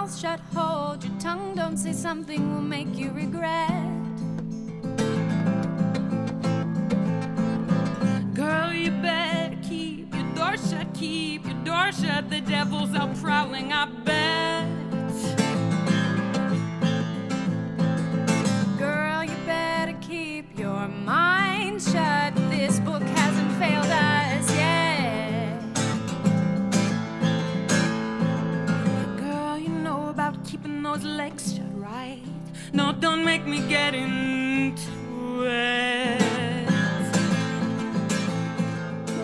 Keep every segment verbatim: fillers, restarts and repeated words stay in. mouth shut, hold your tongue, don't say something will make you regret. Girl, you better keep your door shut, keep your door shut, the devil's out prowling, I bet. Girl, you better keep your mind shut, this book hasn't failed us yet. Girl, you know about keeping those legs shut, right? No, don't make me get into it.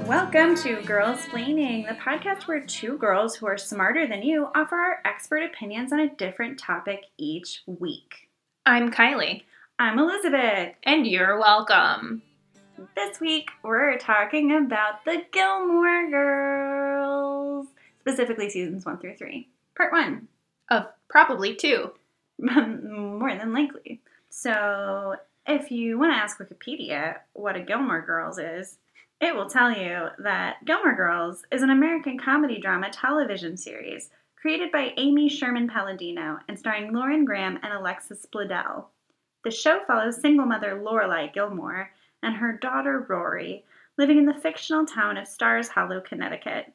Welcome to Girlsplaining, the podcast where two girls who are smarter than you offer our expert opinions on a different topic each week. I'm Kylie. I'm Elizabeth. And you're welcome. This week, we're talking about the Gilmore Girls, specifically seasons one through three, part one. Of probably two. More than likely. So, if you want to ask Wikipedia what a Gilmore Girls is, it will tell you that Gilmore Girls is an American comedy drama television series created by Amy Sherman-Palladino and starring Lauren Graham and Alexis Bledel. The show follows single mother Lorelai Gilmore and her daughter Rory, living in the fictional town of Stars Hollow, Connecticut.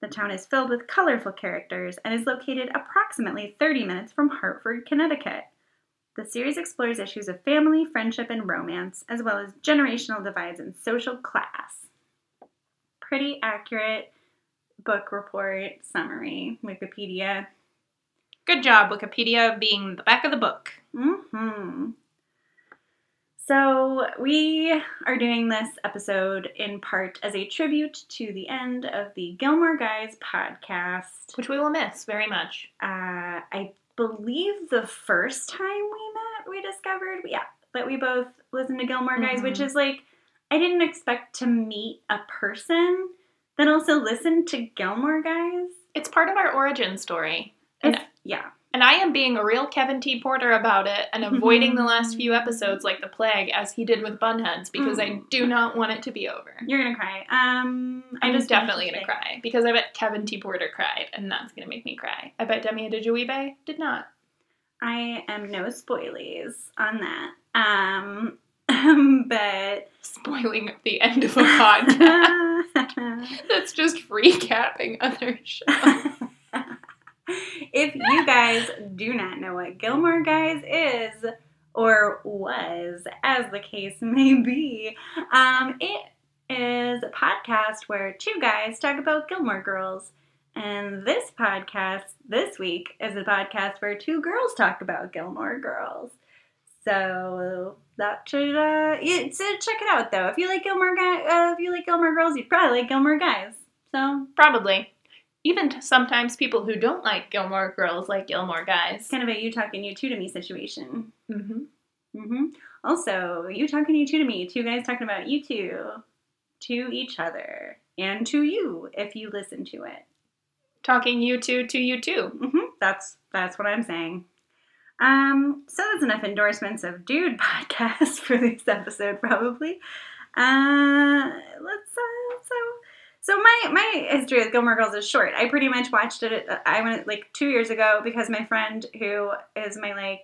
The town is filled with colorful characters and is located approximately thirty minutes from Hartford, Connecticut. The series explores issues of family, friendship, and romance, as well as generational divides and social class. Pretty accurate book report summary, Wikipedia. Good job, Wikipedia, being the back of the book. Mm-hmm. So we are doing this episode in part as a tribute to the end of the Gilmore Guys podcast. Which we will miss very much. Uh, I believe the first time we met, we discovered, yeah, that we both listened to Gilmore Guys, mm-hmm. which is like, I didn't expect to meet a person that also listened to Gilmore Guys. It's part of our origin story. And, yeah. And I am being a real Kevin T. Porter about it and avoiding the last few episodes like the plague, as he did with Bunheads, because mm-hmm. I do not want it to be over. You're going to cry. Um, I'm just definitely going to cry, because I bet Kevin T. Porter cried, and that's going to make me cry. I bet Demi Adijuibe did not. I am no spoilies on that. Um, but spoiling the end of a podcast. That's just recapping other shows. If you guys do not know what Gilmore Guys is, or was, as the case may be, um, it is a podcast where two guys talk about Gilmore Girls. And this podcast, this week, is a podcast where two girls talk about Gilmore Girls. So that should, uh, you, so check it out, though. If you like Gilmore Guys, uh, if you like Gilmore Girls, you'd probably like Gilmore Guys. So probably. Even sometimes people who don't like Gilmore Girls like Gilmore Guys. It's kind of a you talking you two to me situation. Mm-hmm. Mm-hmm. Also, you talking you two to me. Two guys talking about you two to each other and to you if you listen to it. Talking you two to you two. Mm-hmm. That's that's what I'm saying. Um. So that's enough endorsements of Dude Podcast for this episode, probably. Uh. Let's uh. So. So my, my history with Gilmore Girls is short. I pretty much watched it, I went like two years ago because my friend who is my like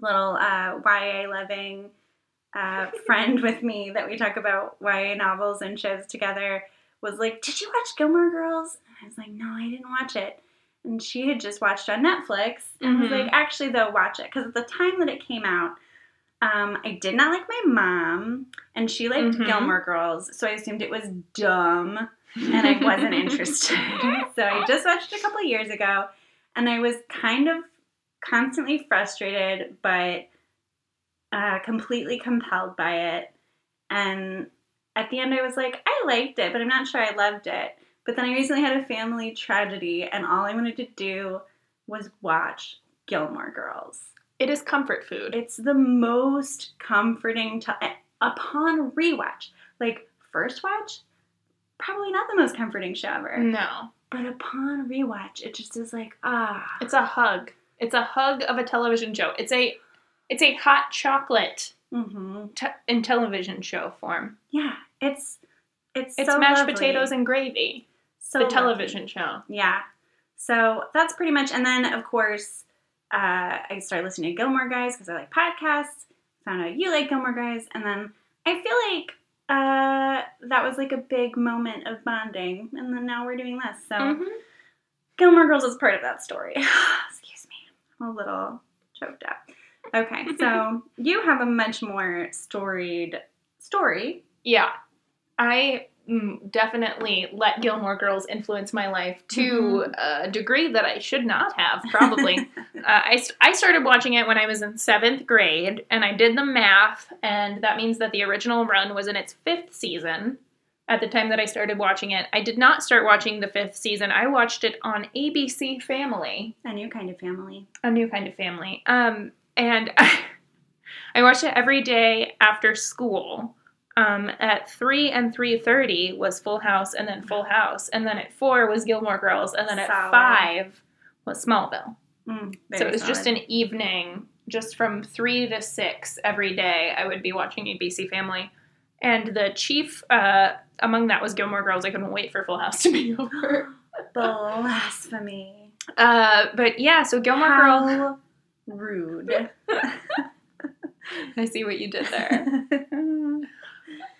little uh, Y A loving uh, friend with me that we talk about Y A novels and shows together was like, did you watch Gilmore Girls? And I was like, no, I didn't watch it. And she had just watched on Netflix and mm-hmm. was like, actually though, watch it. Because at the time that it came out, Um, I did not like my mom, and she liked mm-hmm. Gilmore Girls, so I assumed it was dumb, and I wasn't interested. So I just watched it a couple years ago, and I was kind of constantly frustrated, but uh, completely compelled by it. And at the end, I was like, I liked it, but I'm not sure I loved it. But then I recently had a family tragedy, and all I wanted to do was watch Gilmore Girls. It is comfort food. It's the most comforting to, upon rewatch. Like, first watch, probably not the most comforting show ever. No. But upon rewatch, it just is like, ah. It's a hug. It's a hug of a television show. It's a it's a hot chocolate mm-hmm. te- in television show form. Yeah. It's, it's, it's so mashed lovely. Potatoes and gravy. So the television lovely. Show. Yeah. So that's pretty much, and then of course, uh, I started listening to Gilmore Guys because I like podcasts, found out you like Gilmore Guys, and then I feel like uh, that was like a big moment of bonding, and then now we're doing this, so mm-hmm. Gilmore Girls is part of that story. Excuse me, I'm a little choked up. Okay, so you have a much more storied story. Yeah, I definitely let Gilmore Girls influence my life to mm-hmm. a degree that I should not have, probably. uh, I, I started watching it when I was in seventh grade, and I did the math, and that means that the original run was in its fifth season at the time that I started watching it. I did not start watching the fifth season. I watched it on A B C Family. A New Kind of Family. A New Kind of Family. Um, and I, I watched it every day after school. Um, at three and three thirty was Full House, and then Full House, and then at four was Gilmore Girls, and then at solid. five was Smallville. Mm, so it was solid. Just an evening, just from three to six every day, I would be watching A B C Family. And the chief uh, among that was Gilmore Girls. I couldn't wait for Full House to be over. Blasphemy. Uh, but yeah, so Gilmore How Girls. Rude. I see what you did there.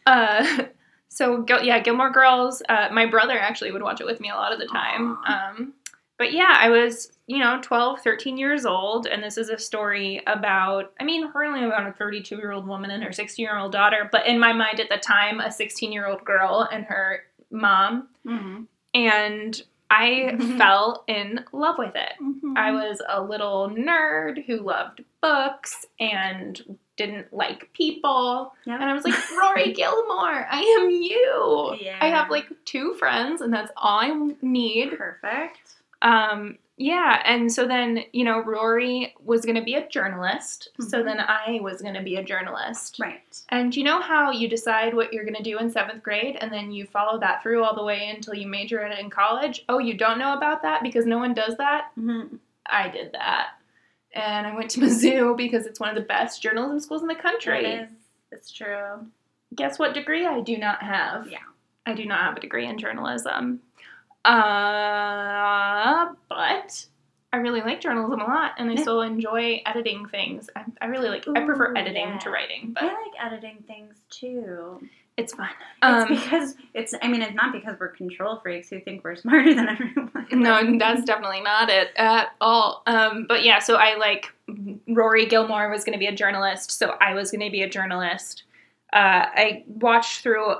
Uh, so, yeah, Gilmore Girls, uh, my brother actually would watch it with me a lot of the time. Um, but yeah, I was, you know, twelve, thirteen years old, and this is a story about, I mean, really about a thirty-two-year-old woman and her sixteen-year-old daughter, but in my mind at the time, a sixteen-year-old girl and her mom, mm-hmm. and I mm-hmm. fell in love with it. Mm-hmm. I was a little nerd who loved books and didn't like people, yep. and I was like, Rory Gilmore, I am you. Yeah. I have like two friends, and that's all I need. Perfect. Um, yeah, and so then, you know, Rory was going to be a journalist, mm-hmm. so then I was going to be a journalist. Right. And you know how you decide what you're going to do in seventh grade, and then you follow that through all the way until you major in it in college? Oh, you don't know about that because no one does that? Mm-hmm. I did that. And I went to Mizzou because it's one of the best journalism schools in the country. It is. It's true. Guess what degree I do not have? Yeah. I do not have a degree in journalism. Uh, but I really like journalism a lot, and I still enjoy editing things. I, I really like, Ooh, I prefer editing yeah. to writing. But I like editing things, too. It's fun. It's um, because, it's. I mean, it's not because we're control freaks who think we're smarter than everyone. No, that's definitely not it at all. Um, but yeah, so I, like, Rory Gilmore was going to be a journalist, so I was going to be a journalist. Uh, I watched through,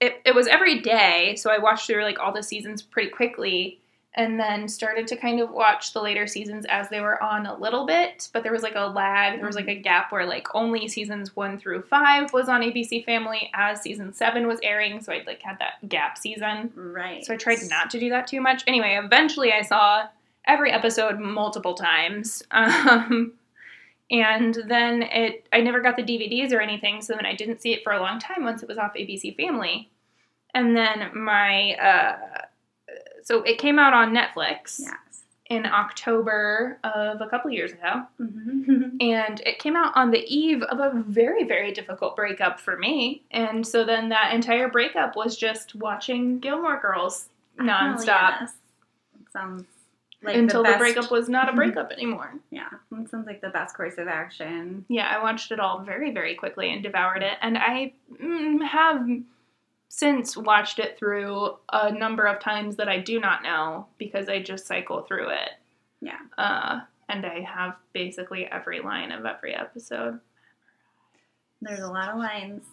it, it was every day, so I watched through, like, all the seasons pretty quickly, and then started to kind of watch the later seasons as they were on a little bit, but there was like a lag, there was like a gap where like only seasons one through five was on A B C Family as season seven was airing, so I like had that gap season. Right. So I tried not to do that too much. Anyway, eventually I saw every episode multiple times, um, and then it, I never got the D V Ds or anything, so then I didn't see it for a long time once it was off A B C Family. And then my, uh, So it came out on Netflix yes. in October of a couple years ago, mm-hmm. and it came out on the eve of a very, very difficult breakup for me, and so then that entire breakup was just watching Gilmore Girls nonstop. Oh, yes. Sounds like Until the, best... the breakup was not a breakup anymore. Yeah, that sounds like the best course of action. Yeah, I watched it all very, very quickly and devoured it, and I mm, have... since watched it through a number of times that I do not know because I just cycle through it. Yeah. Uh, and I have basically every line of every episode. There's a lot of lines.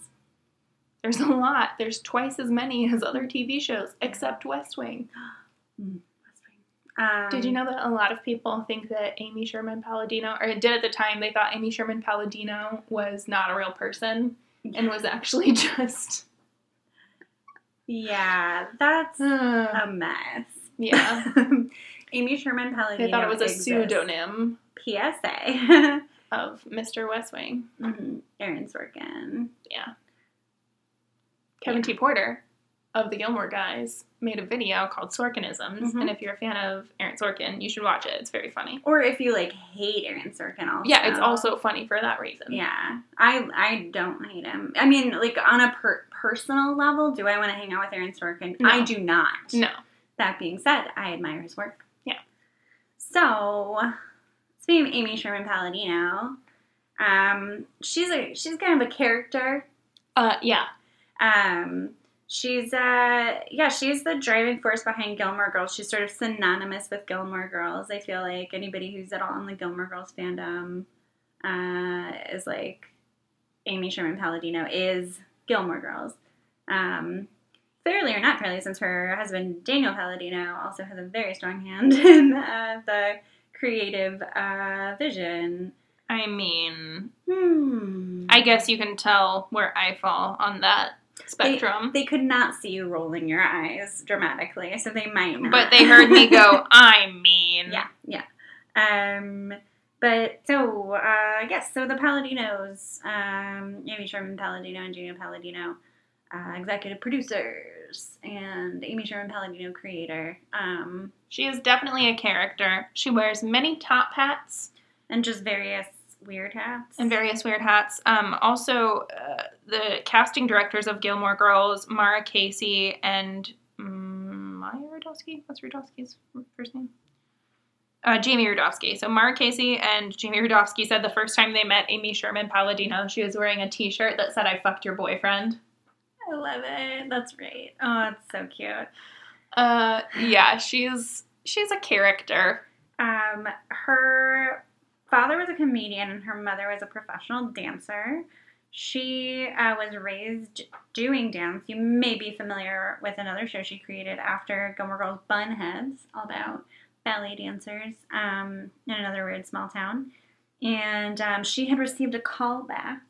There's a lot. There's twice as many as other T V shows, except West Wing. West Wing. Um, did you know that a lot of people think that Amy Sherman-Palladino, or did at the time, they thought Amy Sherman-Palladino was not a real person yeah. and was actually just... Yeah, that's uh, a mess. Yeah. Amy Sherman-Palladino. They thought it was a exists. pseudonym. P S A. Of Mister West Wing. Mm-hmm. Aaron Sorkin. Yeah. Kevin yeah. T. Porter of the Gilmore Guys made a video called Sorkinisms, mm-hmm. and if you're a fan of Aaron Sorkin, you should watch it. It's very funny. Or if you, like, hate Aaron Sorkin also. Yeah, it's also funny for that reason. Yeah. I I don't hate him. I mean, like, on a per- personal level, do I want to hang out with Aaron Sorkin? No. I do not. No. That being said, I admire his work. Yeah. So, speaking of Amy Sherman-Palladino, um, she's a she's kind of a character. Uh, yeah. Um, she's uh, yeah, she's the driving force behind Gilmore Girls. She's sort of synonymous with Gilmore Girls. I feel like anybody who's at all in the Gilmore Girls fandom, uh, is like Amy Sherman-Palladino is Gilmore Girls. Um, fairly or not fairly, since her husband Daniel Palladino also has a very strong hand in uh, the creative uh, vision. I mean, hmm. I guess you can tell where I fall on that spectrum. They, they could not see you rolling your eyes dramatically, so they might not. But they heard me go, I mean. Yeah, yeah. Um, but, so, uh, yes, so the Palladinos, um, Amy Sherman-Palladino and Daniel Palladino, uh, executive producers, and Amy Sherman-Palladino creator. Um, she is definitely a character. She wears many top hats. And just various weird hats. And various weird hats. Um, also, uh, the casting directors of Gilmore Girls, Mara Casey and um, Maya Rudofsky? What's Rudofsky's first name? Uh, Jamie Rudofsky. So Mara Casey and Jamie Rudofsky said the first time they met Amy Sherman-Palladino, she was wearing a t-shirt that said, I fucked your boyfriend. I love it. That's right. Oh, it's so cute. Uh, yeah, she's she's a character. Um, her... father was a comedian and her mother was a professional dancer. She uh, was raised doing dance. You may be familiar with another show she created after Gilmore Girls, Bunheads, all about ballet dancers um, in another weird small town. And um, she had received a callback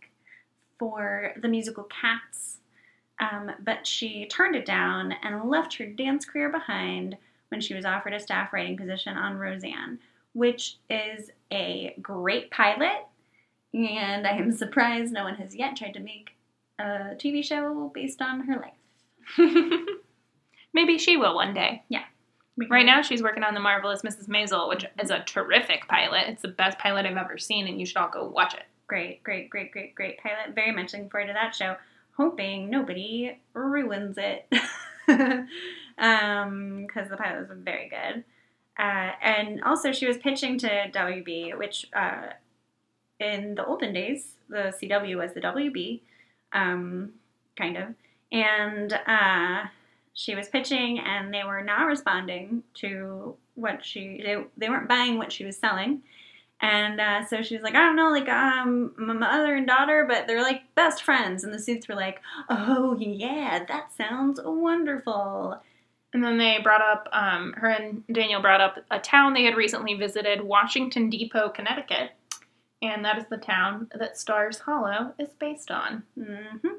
for the musical Cats, um, but she turned it down and left her dance career behind when she was offered a staff writing position on Roseanne, which is a great pilot, and I am surprised no one has yet tried to make a T V show based on her life. Maybe she will one day. Yeah. Right now she's working on The Marvelous Missus Maisel, which is a terrific pilot. It's the best pilot I've ever seen, and you should all go watch it. Great, great, great, great, great pilot. Very much looking forward to that show, hoping nobody ruins it, because um, the pilot was very good. Uh, and also she was pitching to W B, which uh, in the olden days, the C W was the W B, um, kind of. And uh, she was pitching and they were not responding to what she, they, they weren't buying what she was selling. And uh, so she was like, I don't know, like um, my mother and daughter, but they're like best friends. And the suits were like, oh yeah, that sounds wonderful. And then they brought up, um, her and Daniel brought up a town they had recently visited, Washington Depot, Connecticut. And that is the town that Stars Hollow is based on. Mm-hmm.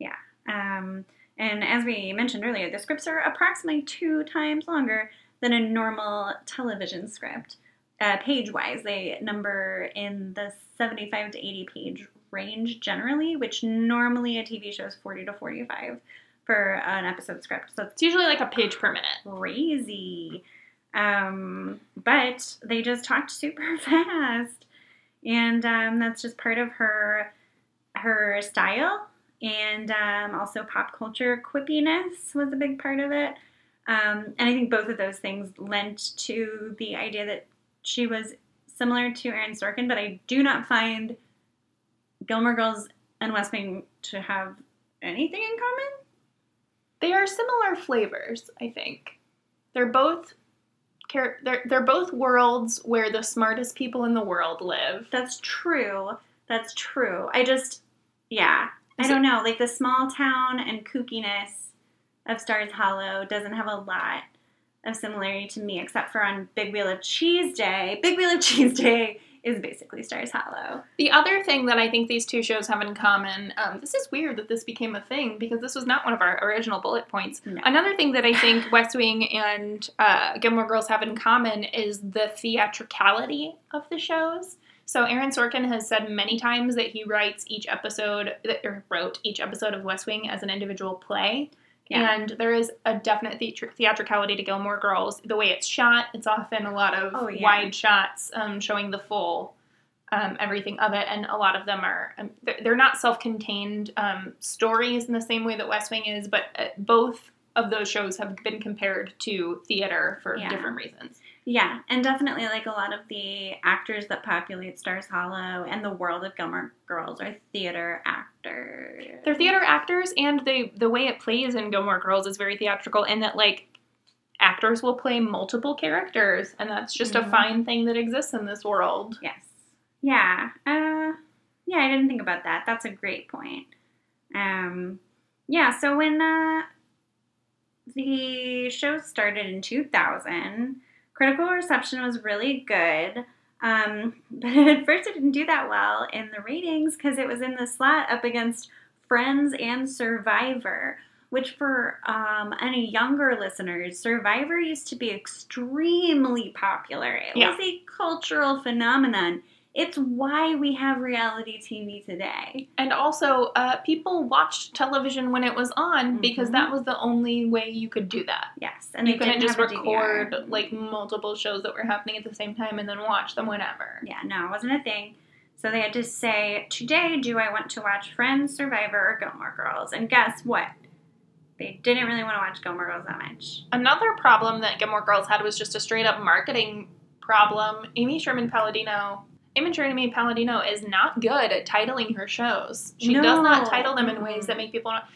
Yeah. Um, and as we mentioned earlier, the scripts are approximately two times longer than a normal television script. Uh, page-wise, they number in the seventy-five to eighty page range generally, which normally a T V show is forty to forty-five. For an episode script. So it's usually like a page per minute. Crazy. Um, but they just talked super fast. And um, that's just part of her her style. And um, also pop culture quippiness was a big part of it. Um, and I think both of those things lent to the idea that she was similar to Aaron Sorkin. But I do not find Gilmore Girls and West Wing to have anything in common. They are similar flavors, I think. They're both they're, they're both worlds where the smartest people in the world live. That's true. That's true. I just, yeah. Is I don't it, know. Like, the small town and kookiness of Stars Hollow doesn't have a lot of similarity to me, except for on Big Wheel of Cheese Day. Big Wheel of Cheese Day is basically Stars Hollow. The other thing that I think these two shows have in common, um, this is weird that this became a thing, because this was not one of our original bullet points. No. Another thing that I think West Wing and uh, Gilmore Girls have in common is the theatricality of the shows. So Aaron Sorkin has said many times that he writes each episode, or wrote each episode of West Wing as an individual play. Yeah. And there is a definite theatr- theatricality to Gilmore Girls. The way it's shot, it's often a lot of oh, yeah. wide shots um, showing the full, um, everything of it. And a lot of them are, um, they're, they're not self-contained um, stories in the same way that West Wing is, but uh, both of those shows have been compared to theater for yeah. different reasons. Yeah, and definitely, like, a lot of the actors that populate Stars Hollow and the world of Gilmore Girls are theater actors. They're theater actors, and they, the way it plays in Gilmore Girls is very theatrical, and that, like, actors will play multiple characters, and that's just mm-hmm. a fine thing that exists in this world. Yes. Yeah. Uh, yeah, I didn't think about that. That's a great point. Um, yeah, so when uh, the show started in two thousand... critical reception was really good, um, but at first it didn't do that well in the ratings because it was in the slot up against Friends and Survivor, which for um, any younger listeners, Survivor used to be extremely popular. It yeah. was a cultural phenomenon. It's why we have reality T V today. And also, uh, people watched television when it was on mm-hmm. because that was the only way you could do that. Yes. And you couldn't just record, like, multiple shows that were happening at the same time and then watch them whenever. Yeah, no, it wasn't a thing. So they had to say, today, do I want to watch Friends, Survivor, or Gilmore Girls? And guess what? They didn't really want to watch Gilmore Girls that much. Another problem that Gilmore Girls had was just a straight-up marketing problem. Amy Sherman-Palladino... Amy Sherman-Palladino is not good at titling her shows. She no. does not title them in ways that make people... Not,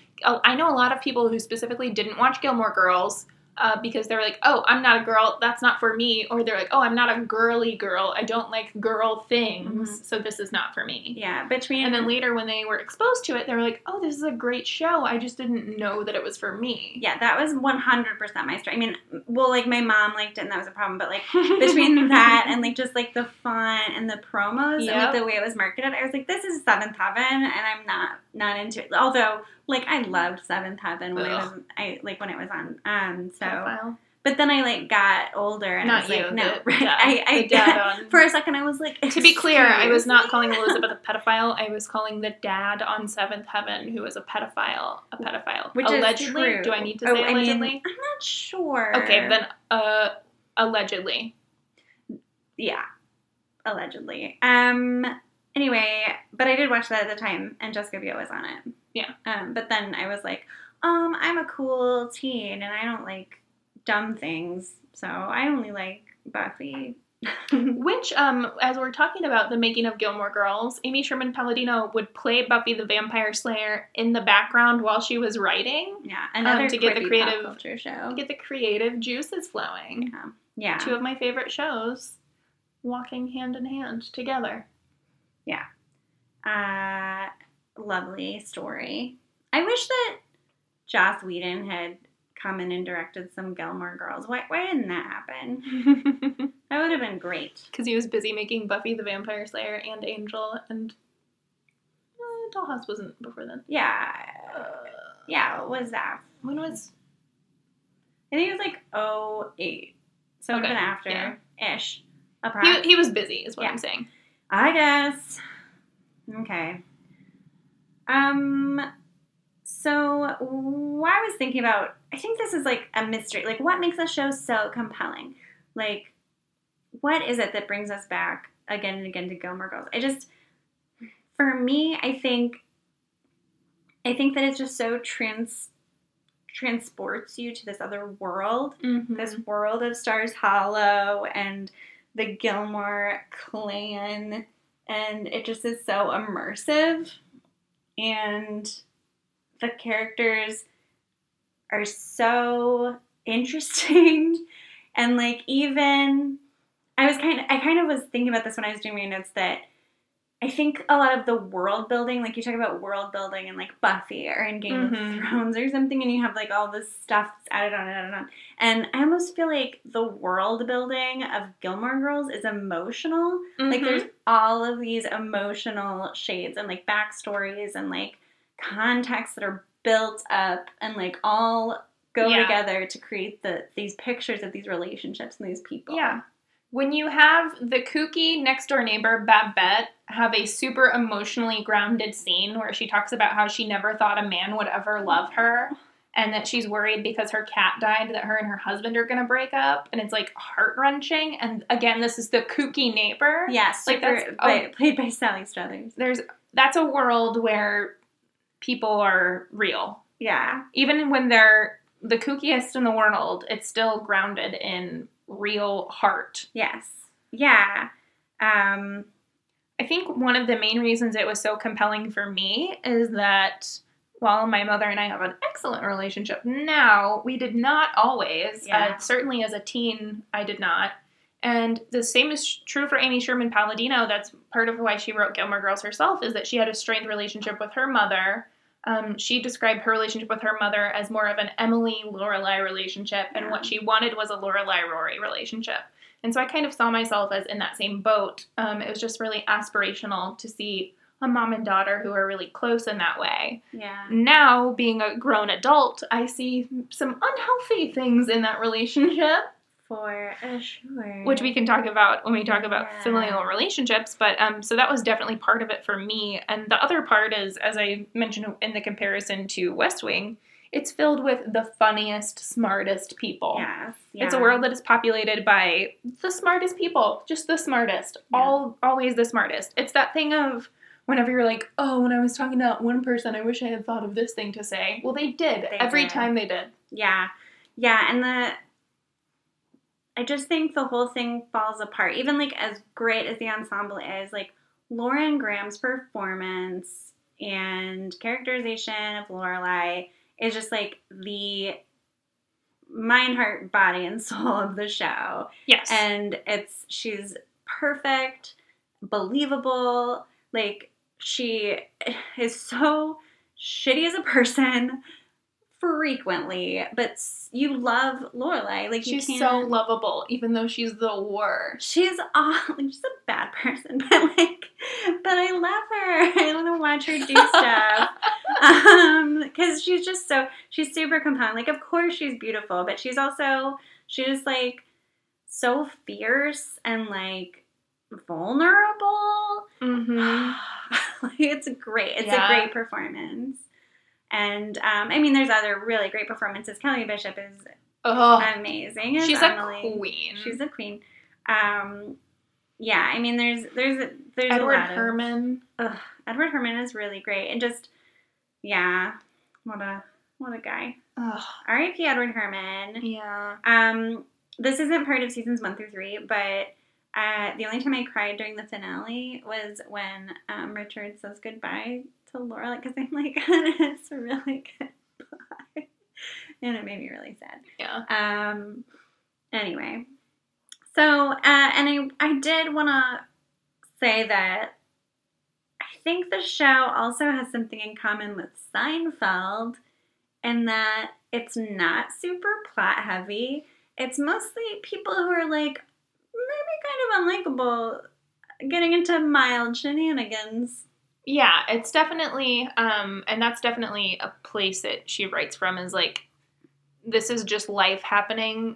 I know a lot of people who specifically didn't watch Gilmore Girls uh, because they were like, oh, I'm not a girl, that's not for me. Or they're like, oh, I'm not a girly girl, I don't like girl things, mm-hmm. so this is not for me. Yeah, between... And then later when they were exposed to it, they were like, oh, this is a great show, I just didn't know that it was for me. Yeah, that was one hundred percent my story. I mean, well, like, my mom liked it and that was a problem, but, like, between that and, like, just, like, the font and the promos yep. and, like, the way it was marketed, I was like, this is Seventh Heaven, and I'm not not into it. Although... Like, I loved Seventh Heaven when I was, I, like, when it was on, um, so, Profile. But then I, like, got older, and not I was you, like, no, the, right, dad, I, I, dad on, for a second, I was like, to be clear, I was not calling Elizabeth a pedophile, I was calling the dad on Seventh Heaven, who was a pedophile, a pedophile, which allegedly, is true. Do I need to say oh, I allegedly? Mean, I'm not sure. Okay, then, uh, allegedly. Yeah, allegedly. Um, anyway, but I did watch that at the time, and Jessica Biel was on it. Yeah. Um, but then I was like, um, I'm a cool teen, and I don't like dumb things, so I only like Buffy. Which, um, as we're talking about the making of Gilmore Girls, Amy Sherman-Palladino would play Buffy the Vampire Slayer in the background while she was writing. Yeah, another um, to get the creative pop culture show. Get the creative juices flowing. Yeah. Yeah. Two of my favorite shows, walking hand in hand together. Yeah. Uh... Lovely story. I wish that Joss Whedon had come in and directed some Gilmore Girls. Why, why didn't that happen? That would have been great. Because he was busy making Buffy the Vampire Slayer and Angel, and uh, Dollhouse wasn't before then. Yeah. Uh, yeah, what was that? When was... I think it was like oh eight. So okay. It would have been after-ish. Yeah. He, he was busy, is what yeah. I'm saying. I guess. Okay. Um, so what I was thinking about, I think this is like a mystery. Like, what makes a show so compelling? Like, what is it that brings us back again and again to Gilmore Girls? I just, for me, I think, I think that it's just so trans, transports you to this other world, mm-hmm. this world of Stars Hollow and the Gilmore clan. And it just is so immersive. And the characters are so interesting. And, like, even, I was kind of, I kind of was thinking about this when I was doing my notes, that I think a lot of the world building, like, you talk about world building and, like, Buffy or in Game mm-hmm. of Thrones or something, and you have, like, all this stuff added on and added on. And I almost feel like the world building of Gilmore Girls is emotional. Mm-hmm. Like, there's all of these emotional shades and, like, backstories and, like, contexts that are built up and, like, all go yeah. together to create the these pictures of these relationships and these people. Yeah. When you have the kooky next-door neighbor, Babette, have a super emotionally grounded scene where she talks about how she never thought a man would ever love her and that she's worried because her cat died that her and her husband are going to break up, and it's, like, heart-wrenching. And, again, this is the kooky neighbor. Yes, yeah, like that's, by, oh, played by Sally Struthers. There's That's a world where people are real. Yeah. Even when they're the kookiest in the world, it's still grounded in real heart. Yes. Yeah. Um, I think one of the main reasons it was so compelling for me is that while my mother and I have an excellent relationship now, we did not always. Yeah. Uh, certainly as a teen, I did not. And the same is true for Amy Sherman-Palladino. That's part of why she wrote Gilmore Girls herself, is that she had a strained relationship with her mother. Um, she described her relationship with her mother as more of an Emily-Lorelai relationship, and yeah. what she wanted was a Lorelai-Rory relationship. And so I kind of saw myself as in that same boat. Um, it was just really aspirational to see a mom and daughter who are really close in that way. Yeah. Now, being a grown adult, I see some unhealthy things in that relationship. For sure. Which we can talk about when we talk about yeah. familial relationships. But um, so that was definitely part of it for me. And the other part is, as I mentioned in the comparison to West Wing, it's filled with the funniest, smartest people. Yes, yeah. It's a world that is populated by the smartest people. Just the smartest. Yeah. All always the smartest. It's that thing of whenever you're like, oh, when I was talking to that one person, I wish I had thought of this thing to say. Well, they did. They Every did. time they did. Yeah. Yeah, and the... I just think the whole thing falls apart. Even, like, as great as the ensemble is, like, Lauren Graham's performance and characterization of Lorelai is just, like, the mind, heart, body, and soul of the show. Yes. And it's, she's perfect, believable. Like, she is so shitty as a person. Frequently, but you love Lorelai. Like, she's so lovable, even though she's the worst. She's awful. She's a bad person, but like, but I love her. I want to watch her do stuff um, because she's just so she's super compelling. Like, of course she's beautiful, but she's also she's just like so fierce and like vulnerable. Mm-hmm. Like, it's great. It's yeah. a great performance. And, um, I mean, there's other really great performances. Kelly Bishop is oh, amazing. As she's Emily. a queen. She's a queen. Um, yeah, I mean, there's there's there's Edward a lot Herman. Of, ugh, Edward Herman is really great. And just, yeah, what a what a guy. Ugh. R I P Edward Herman. Yeah. Um, this isn't part of seasons one through three, but uh, the only time I cried during the finale was when um, Richard says goodbye to Lorelai, because I'm like, it's a really good plot. And it made me really sad. Yeah. Um. Anyway. So, uh, and I, I did want to say that I think the show also has something in common with Seinfeld in that it's not super plot heavy. It's mostly people who are like, maybe kind of unlikable, getting into mild shenanigans. Yeah, it's definitely, um, and that's definitely a place that she writes from is, like, this is just life happening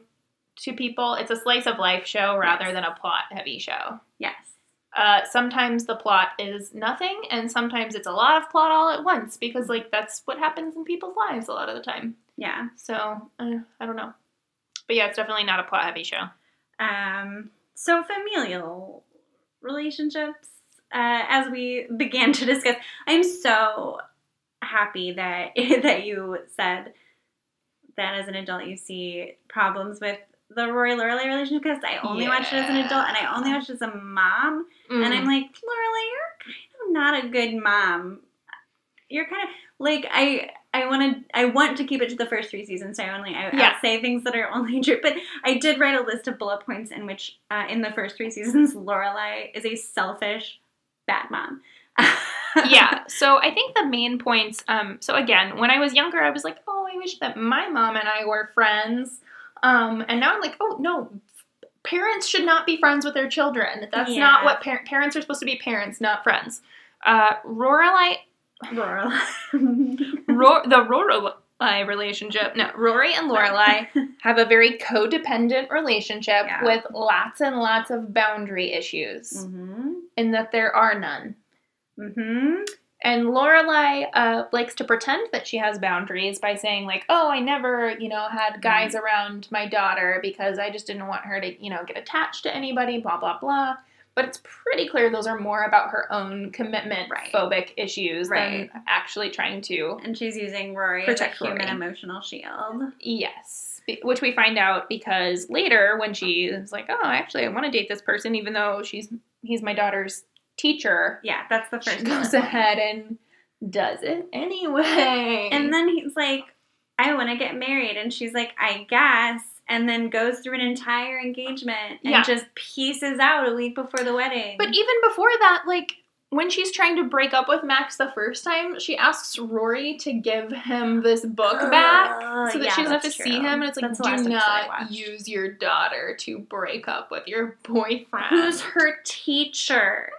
to people. It's a slice of life show rather yes. than a plot-heavy show. Yes. Uh, sometimes the plot is nothing, and sometimes it's a lot of plot all at once because, like, that's what happens in people's lives a lot of the time. Yeah. So, uh, I don't know. But, yeah, it's definitely not a plot-heavy show. Um, so, familial relationships. Uh, as we began to discuss, I'm so happy that that you said that as an adult you see problems with the Rory-Lorelai relationship, because I only yeah. watched it as an adult, and I only watched it as a mom, mm. and I'm like, Lorelai, you're kind of not a good mom. You're kind of, like, I... I want to I want to keep it to the first three seasons, so I only I, yeah. I say things that are only true. But I did write a list of bullet points in which, uh, in the first three seasons, Lorelai is a selfish bad mom. Yeah, so I think the main points, um, so again, when I was younger, I was like, oh, I wish that my mom and I were friends. Um, and now I'm like, oh, no, parents should not be friends with their children. That's yeah. not what par- parents are supposed to be parents, not friends. Uh, Lorelai... Lorelai. Ro- the Rorelai relationship. No, Rory and Lorelai have a very codependent relationship yeah. with lots and lots of boundary issues, mm-hmm. in that there are none. Mm-hmm. And Lorelai uh, likes to pretend that she has boundaries by saying, like, oh, I never, you know, had guys mm-hmm. around my daughter because I just didn't want her to, you know, get attached to anybody, blah, blah, blah. But it's pretty clear those are more about her own commitment phobic right. issues right. than actually trying to and she's using Rory as a human Rory. emotional shield. Yes. Which we find out because later when she is like, oh, actually I want to date this person even though she's he's my daughter's teacher. Yeah, that's the first she goes one. ahead and does it anyway. And then he's like, I want to get married. And she's like, I guess. And then goes through an entire engagement and yeah. just pieces out a week before the wedding. But even before that, like, when she's trying to break up with Max the first time, she asks Rory to give him this book uh, back so that yeah, she doesn't have to true. see him. And it's like, that's do not use your daughter to break up with your boyfriend. Who's her teacher?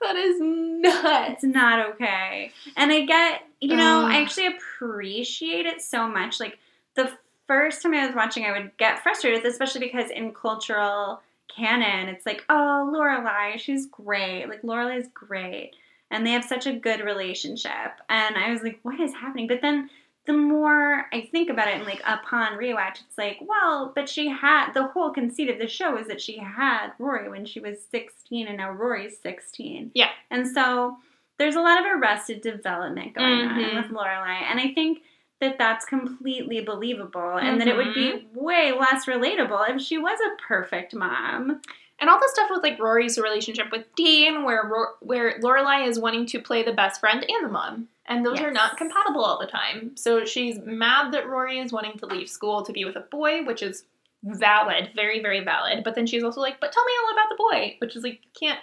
That is nuts. It's not okay. And I get, you know, Ugh. I actually appreciate it so much. Like, the first time I was watching, I would get frustrated, especially because in cultural canon, it's like, oh, Lorelai, she's great. Like, Lorelai's great. And they have such a good relationship. And I was like, what is happening? But then the more I think about it and, like, upon rewatch, it's like, well, but she had, the whole conceit of the show is that she had Rory when she was sixteen, and now Rory's sixteen. Yeah. And so there's a lot of arrested development going mm-hmm. on with Lorelai, and I think that that's completely believable, mm-hmm. and that it would be way less relatable if she was a perfect mom. And all the stuff with, like, Rory's relationship with Dean, where Ro- where Lorelai is wanting to play the best friend and the mom. And those yes. are not compatible all the time. So she's mad that Rory is wanting to leave school to be with a boy, which is valid, very, very valid. But then she's also like, but tell me all about the boy, which is like, you can't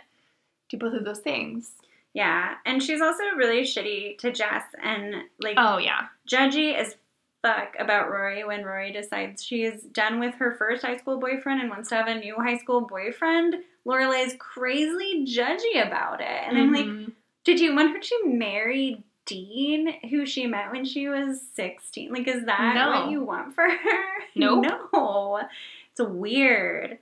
do both of those things. Yeah. And she's also really shitty to Jess and, like, oh, yeah. judgy as fuck about Rory when Rory decides she's done with her first high school boyfriend and wants to have a new high school boyfriend. Lorelai is crazily judgy about it. And mm-hmm. I'm like, did you want her to marry Dean, who she met when she was sixteen? Like, is that no. what you want for her? No. No. It's weird.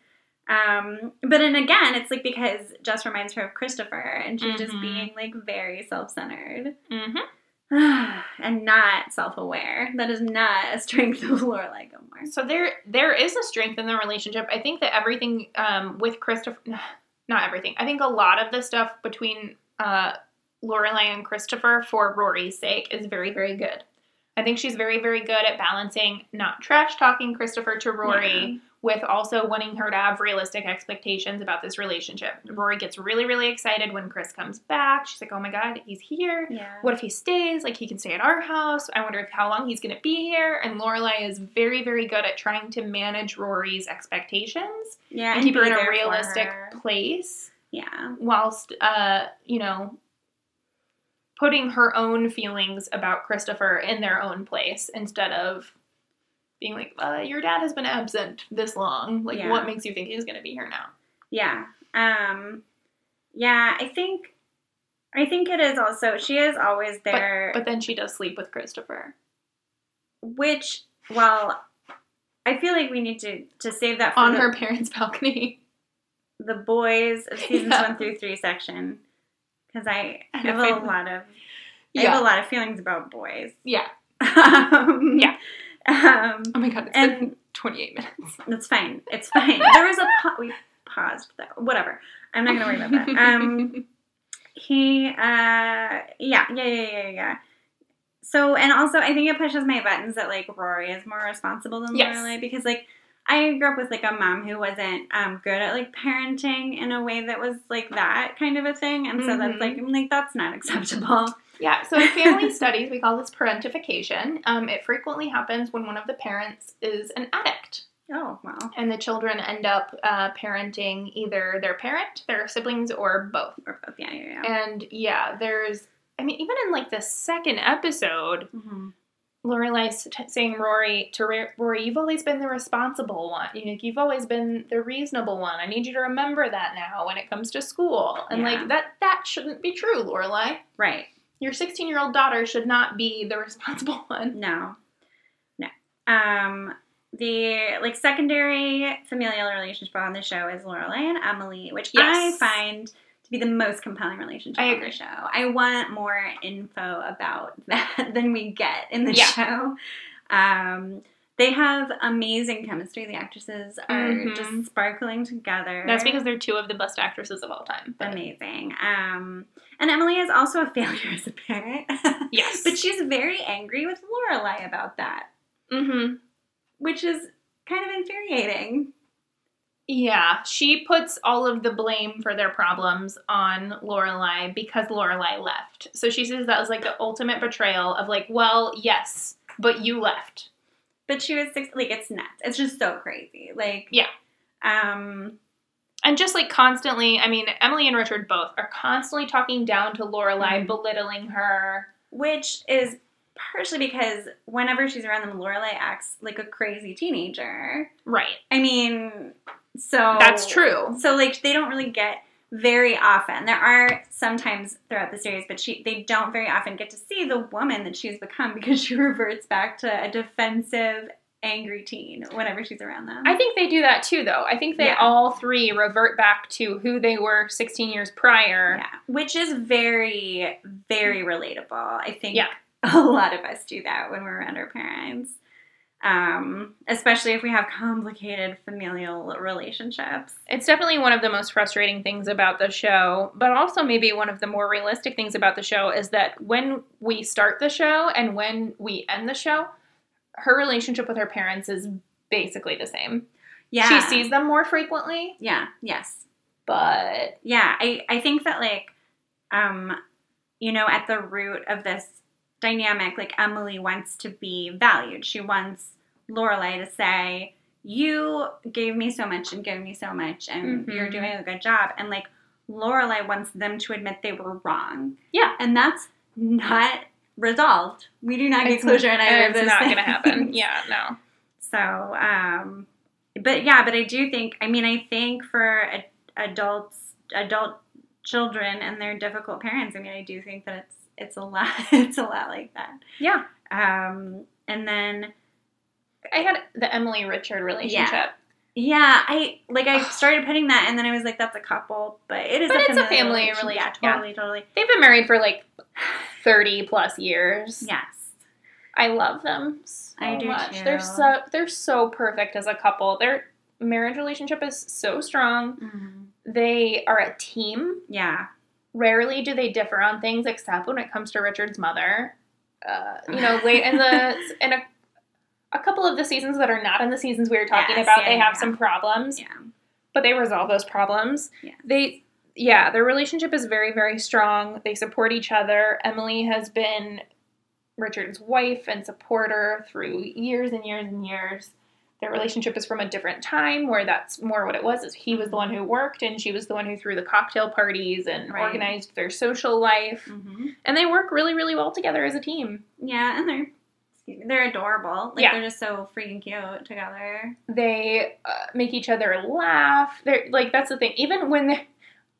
Um, but then again, it's like because Jess reminds her of Christopher, and she's mm-hmm. just being, like, very self-centered. Mm-hmm. And not self-aware. That is not a strength of Lorelai Gilmore. So there, there is a strength in the relationship. I think that everything um, with Christopher... Not everything. I think a lot of the stuff between... Uh, Lorelai and Christopher, for Rory's sake, is very, very good. I think she's very, very good at balancing not trash-talking Christopher to Rory yeah. with also wanting her to have realistic expectations about this relationship. Rory gets really, really excited when Chris comes back. She's like, oh my god, he's here. Yeah. What if he stays? Like, he can stay at our house. I wonder if how long he's going to be here. And Lorelai is very, very good at trying to manage Rory's expectations yeah, and keep her in a realistic place. Yeah. Whilst, uh, you know... putting her own feelings about Christopher in their own place instead of being like, uh, your dad has been absent this long. Like, yeah. what makes you think he's going to be here now? Yeah. Um, yeah, I think I think it is also, she is always there. But, but then she does sleep with Christopher. Which, well, I feel like we need to, to save that for On the, her parents' balcony. The boys of seasons yeah. one through three section. Because I have a lot of, yeah. I have a lot of feelings about boys. Yeah. um, yeah. Um, oh my god, it's and been twenty-eight minutes. It's fine. It's fine. There was a, pa- we paused though. Whatever. I'm not going to worry about that. Um, he, uh, yeah, yeah, yeah, yeah, yeah. So, and also I think it pushes my buttons that, like, Rory is more responsible than yes. Lorelai, because, like, I grew up with, like, a mom who wasn't um, good at, like, parenting in a way that was, like, that kind of a thing. And so mm-hmm. that's, like, I'm like, that's not acceptable. Yeah. So in family studies, we call this parentification. Um, it frequently happens when one of the parents is an addict. Oh, wow. And the children end up uh, parenting either their parent, their siblings, or both. Or both, yeah, yeah, yeah. And, yeah, there's, I mean, even in, like, the second episode... Mm-hmm. Lorelai's t- saying Rory to Ra- Rory, you've always been the responsible one. You know, you've always been the reasonable one. I need you to remember that now when it comes to school. And yeah. like that, that shouldn't be true, Lorelai. Right. Your sixteen-year-old daughter should not be the responsible one. No. No. Um, the like secondary familial relationship on the show is Lorelai and Emily, which yes. I find to be the most compelling relationship I on agree. the show. I want more info about that than we get in the yeah. show. Um, They have amazing chemistry. The actresses are mm-hmm. just sparkling together. That's because they're two of the best actresses of all time. But. Amazing. Um, and Emily is also a failure as a parent. Yes. But she's very angry with Lorelai about that. Mm-hmm. Which is kind of infuriating. Yeah. She puts all of the blame for their problems on Lorelai because Lorelai left. So she says that was like the ultimate betrayal of like, well, yes, but you left. But she was six, like, it's nuts. It's just so crazy. Like, yeah. Um, and just, like, constantly, I mean, Emily and Richard both are constantly talking down to Lorelai, mm-hmm. belittling her. Which is partially because whenever she's around them, Lorelai acts like a crazy teenager. Right. I mean, so. That's true. So, like, they don't really get very often. There are sometimes throughout the series, but she they don't very often get to see the woman that she's become because she reverts back to a defensive, angry teen whenever she's around them. I think they do that too, though. I think they yeah. all three revert back to who they were sixteen years prior. Yeah, which is very, very relatable. I think yeah. a lot of us do that when we're around our parents, um, especially if we have complicated familial relationships. It's definitely one of the most frustrating things about the show, but also maybe one of the more realistic things about the show is that when we start the show and when we end the show, her relationship with her parents is basically the same. Yeah. She sees them more frequently. Yeah. Yes. But. Yeah. I, I think that, like, um, you know, at the root of this dynamic, like, Emily wants to be valued. She wants Lorelai to say, you gave me so much and gave me so much and mm-hmm. you're doing a good job. And, like, Lorelai wants them to admit they were wrong. Yeah. And that's not resolved. We do not get it's closure not, in either of those things. It's not going to happen. Yeah, no. So, um, but, yeah, but I do think, I mean, I think for adults, adult children and their difficult parents, I mean, I do think that it's It's a lot. It's a lot like that. Yeah. Um, and then I had the Emily Richard relationship. Yeah. yeah I like. I started putting that, and then I was like, "That's a couple," but it is. But a it's a family relationship. relationship. Yeah, totally, yeah. totally. They've been married for like thirty plus years. Yes. I love them so I do much. Too. They're so they're so perfect as a couple. Their marriage relationship is so strong. Mm-hmm. They are a team. Yeah. Rarely do they differ on things, except when it comes to Richard's mother. Uh, you know, late in the in a, a couple of the seasons that are not in the seasons we were talking yes, about, yeah, they have yeah. some problems. Yeah, but they resolve those problems. Yeah. They, yeah, their relationship is very, very strong. They support each other. Emily has been Richard's wife and supporter through years and years and years. Their relationship is from a different time where that's more what it was. Is he was the one who worked and she was the one who threw the cocktail parties and right. organized their social life. Mm-hmm. And they work really, really well together as a team. Yeah, and they're excuse me, they're adorable. Like yeah. they're just so freaking cute together. They uh, make each other laugh. They're like that's the thing. Even when they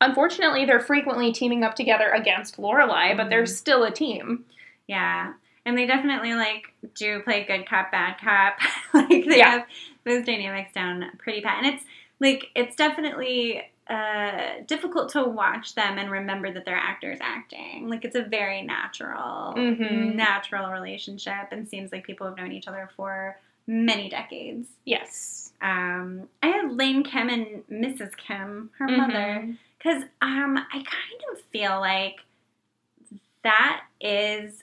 unfortunately they're frequently teaming up together against Lorelai, mm-hmm. but they're still a team. Yeah. And they definitely, like, do play good cop, bad cop. like, they yeah. have those dynamics down pretty pat. And it's, like, it's definitely uh, difficult to watch them and remember that they're actors acting. Like, it's a very natural, mm-hmm. natural relationship and seems like people have known each other for many decades. Yes. Um, I had Lane Kim and Missus Kim, her mm-hmm. mother, because um, I kind of feel like that is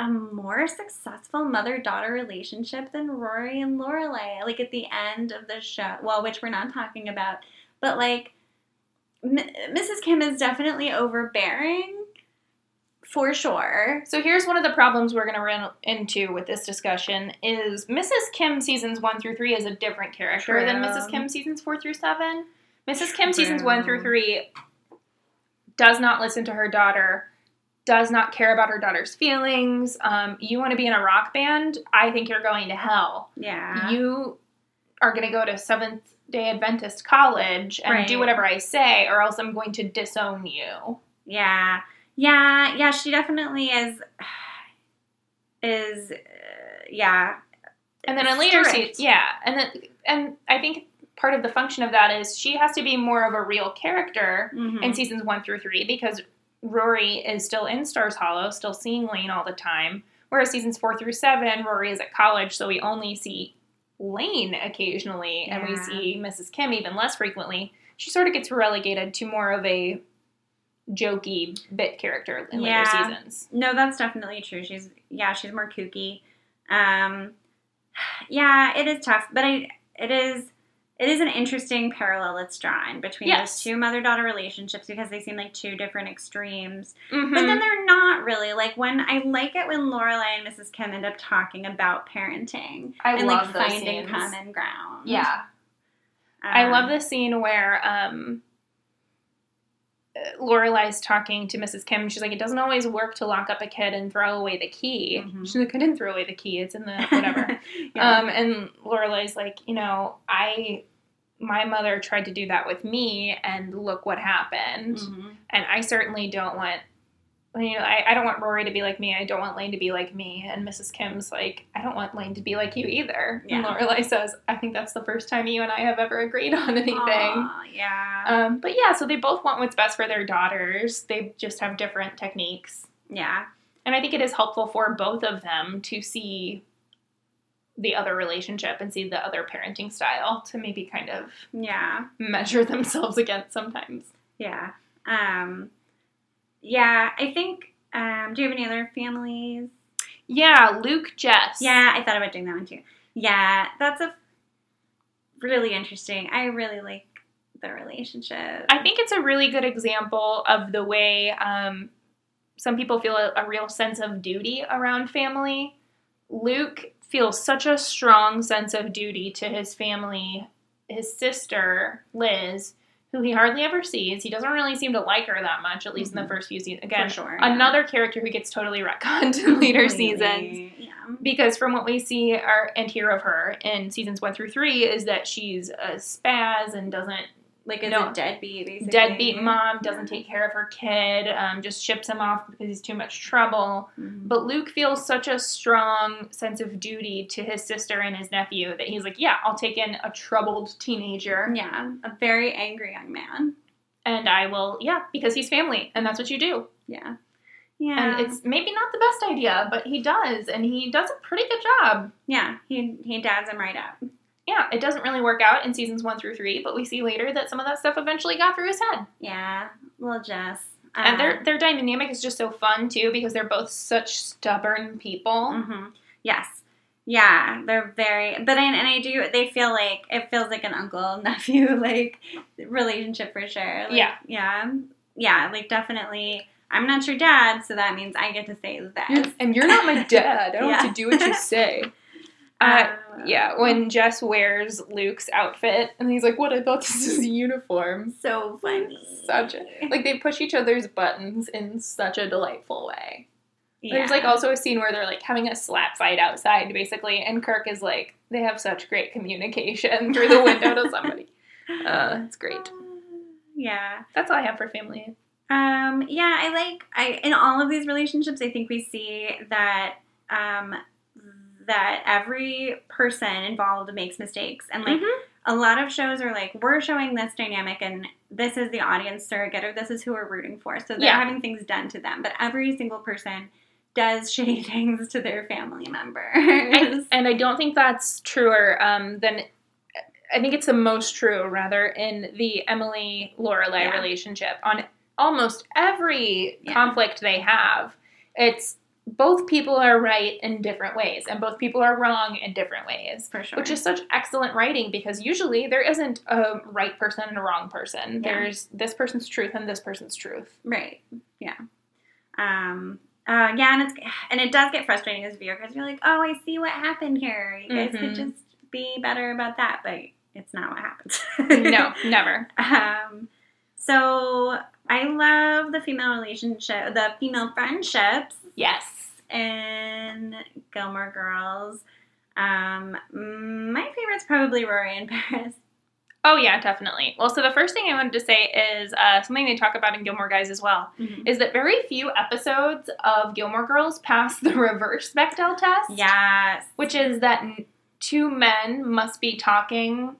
a more successful mother-daughter relationship than Rory and Lorelai. Like, at the end of the show, well, which we're not talking about, but, like, M- Missus Kim is definitely overbearing, for sure. So here's one of the problems we're going to run into with this discussion is Missus Kim seasons one through three is a different character True. than Missus Kim seasons four through seven. Missus Kim True. seasons one through three does not listen to her daughter, does not care about her daughter's feelings. Um, you want to be in a rock band? I think you're going to hell. Yeah. You are going to go to Seventh-day Adventist college and right. do whatever I say, or else I'm going to disown you. Yeah. Yeah. Yeah, she definitely is, is, uh, yeah. And then in later seasons, yeah. And then, and I think part of the function of that is she has to be more of a real character mm-hmm. in seasons one through three because Rory is still in Stars Hollow, still seeing Lane all the time, whereas seasons four through seven, Rory is at college, so we only see Lane occasionally, yeah. and we see Missus Kim even less frequently. She sort of gets relegated to more of a jokey bit character in yeah. later seasons. No, that's definitely true. She's, yeah, she's more kooky. Um, yeah, it is tough, but I, it is, it is an interesting parallel that's drawn between yes. those two mother-daughter relationships because they seem like two different extremes. Mm-hmm. But then they're not really. Like, when I like it when Lorelai and Missus Kim end up talking about parenting. I and, love like, those finding scenes. Common ground. Yeah. Um, I love the scene where um, Lorelai's talking to Missus Kim. She's like, it doesn't always work to lock up a kid and throw away the key. Mm-hmm. She's like, I didn't throw away the key. It's in the whatever. yeah. um, and Lorelai's like, you know, I... my mother tried to do that with me, and look what happened. Mm-hmm. And I certainly don't want, you know, I, I don't want Rory to be like me. I don't want Lane to be like me. And Missus Kim's like, I don't want Lane to be like you either. Yeah. And Lorelai says, I think that's the first time you and I have ever agreed on anything. Aww, yeah. Um, but yeah, so they both want what's best for their daughters. They just have different techniques. Yeah. And I think it is helpful for both of them to see the other relationship and see the other parenting style to maybe kind of yeah measure themselves against sometimes. Yeah. Um, yeah, I think, um, do you have any other families? Yeah, Luke Jess. Yeah, I thought about doing that one too. Yeah, that's a really interesting. I really like the relationship. I think it's a really good example of the way um, some people feel a, a real sense of duty around family. Luke feels such a strong sense of duty to his family, his sister, Liz, who he hardly ever sees. He doesn't really seem to like her that much, at least mm-hmm. in the first few seasons. Again, For sure, yeah. another character who gets totally retconned in later seasons. Yeah. Because from what we see or, and hear of her in seasons one through three is that she's a spaz and doesn't... Like, is no, a deadbeat, basically. Deadbeat mom, doesn't take care of her kid, um, just ships him off because he's too much trouble. Mm-hmm. But Luke feels such a strong sense of duty to his sister and his nephew that he's like, yeah, I'll take in a troubled teenager. Yeah, a very angry young man. And I will, yeah, because he's family, and that's what you do. Yeah. Yeah. And it's maybe not the best idea, but he does, and he does a pretty good job. Yeah, he, he dads him right up. Yeah, it doesn't really work out in seasons one through three, but we see later that some of that stuff eventually got through his head. Yeah, little Jess. Uh, and their their dynamic is just so fun, too, because they're both such stubborn people. Mm-hmm. Yes. Yeah, they're very, but I, and I do, they feel like, it feels like an uncle-nephew, like, relationship for sure. Like, yeah. Yeah, yeah, like, definitely, I'm not your dad, so that means I get to say this. And you're not my dad. I don't yeah. have to do what you say. Uh, yeah, when Jess wears Luke's outfit, and he's like, what, I thought this is a uniform. So funny. Such a, like, they push each other's buttons in such a delightful way. Yeah. There's, like, also a scene where they're, like, having a slap fight outside, basically, and Kirk is like, they have such great communication through the window to somebody. Uh, it's great. Uh, yeah. That's all I have for family. Um, yeah, I like, I in all of these relationships, I think we see that, um... that every person involved makes mistakes. And, like, mm-hmm. a lot of shows are like, we're showing this dynamic, and this is the audience surrogate, or this is who we're rooting for. So they're yeah. having things done to them. But every single person does shitty things to their family member. And, and I don't think that's truer um, than... I think it's the most true, rather, in the Emily-Lorelai yeah. relationship. On almost every yeah. conflict they have, it's... both people are right in different ways, and both people are wrong in different ways. For sure. Which is such excellent writing, because usually there isn't a right person and a wrong person. Yeah. There's this person's truth and this person's truth. Right. Yeah. Um, uh, yeah, and it's and it does get frustrating as a viewer, because you're like, oh, I see what happened here. You guys mm-hmm. could just be better about that, but it's not what happens. No, never. Um, so... I love the female relationship, the female friendships. Yes. In Gilmore Girls. Um, my favorite's probably Rory and Paris. Oh, yeah, definitely. Well, so the first thing I wanted to say is uh, something they talk about in Gilmore Guys as well, mm-hmm. is that very few episodes of Gilmore Girls pass the reverse Bechdel test. Yes. Which is that two men must be talking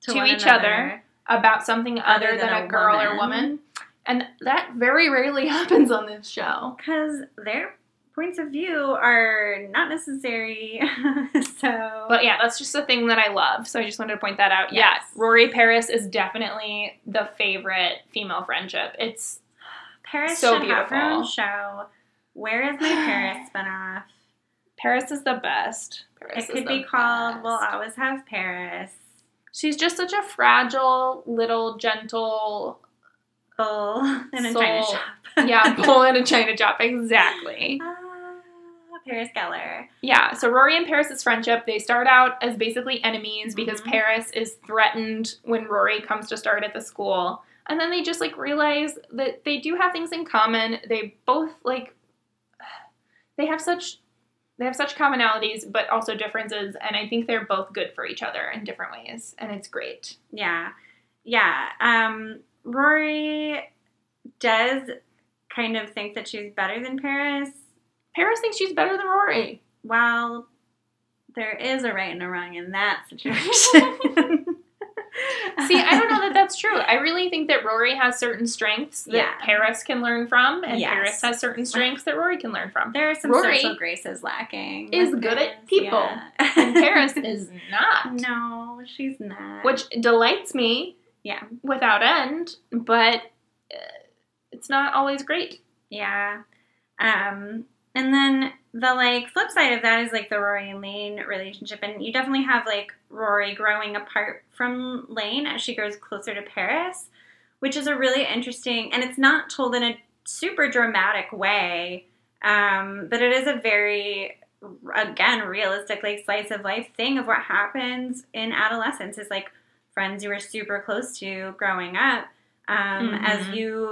to, to each other about something other, other than, than a, a girl woman. or woman. And that very rarely happens on this show. Because they're points of view are not necessary. So, but yeah, that's just a thing that I love. So I just wanted to point that out. Yes. Yeah, Rory Paris is definitely the favorite female friendship. It's Paris so should beautiful. Have her own show. Where is my Paris spinoff? Paris is the best. Paris it could be called best. We'll Always Have Paris. She's just such a fragile, little, gentle bull in a soul. China shop. Yeah, bull in a China shop. Exactly. Uh, Paris Geller. Yeah, so Rory and Paris's friendship, they start out as basically enemies because mm-hmm. Paris is threatened when Rory comes to start at the school. And then they just, like, realize that they do have things in common. They both, like, they have such... They have such commonalities, but also differences, and I think they're both good for each other in different ways, and it's great. Yeah. Yeah. Um, Rory does kind of think that she's better than Paris. Paris thinks she's better than Rory. Well, there is a right and a wrong in that situation. See, I don't know that that's true. I really think that Rory has certain strengths that yeah. Paris can learn from, and yes. Paris has certain strengths that Rory can learn from. There are some Rory social graces lacking. Is good Paris. At people, yeah. And Paris is not. No, she's not. Which delights me yeah. without end, but it's not always great. Yeah. Um, and then the, like, flip side of that is, like, the Rory and Lane relationship, and you definitely have, like, Rory growing apart from Lane as she grows closer to Paris, which is a really interesting, and it's not told in a super dramatic way, um, but it is a very, again, realistic, like, slice of life thing of what happens in adolescence is, like, friends you were super close to growing up, um, mm-hmm. as you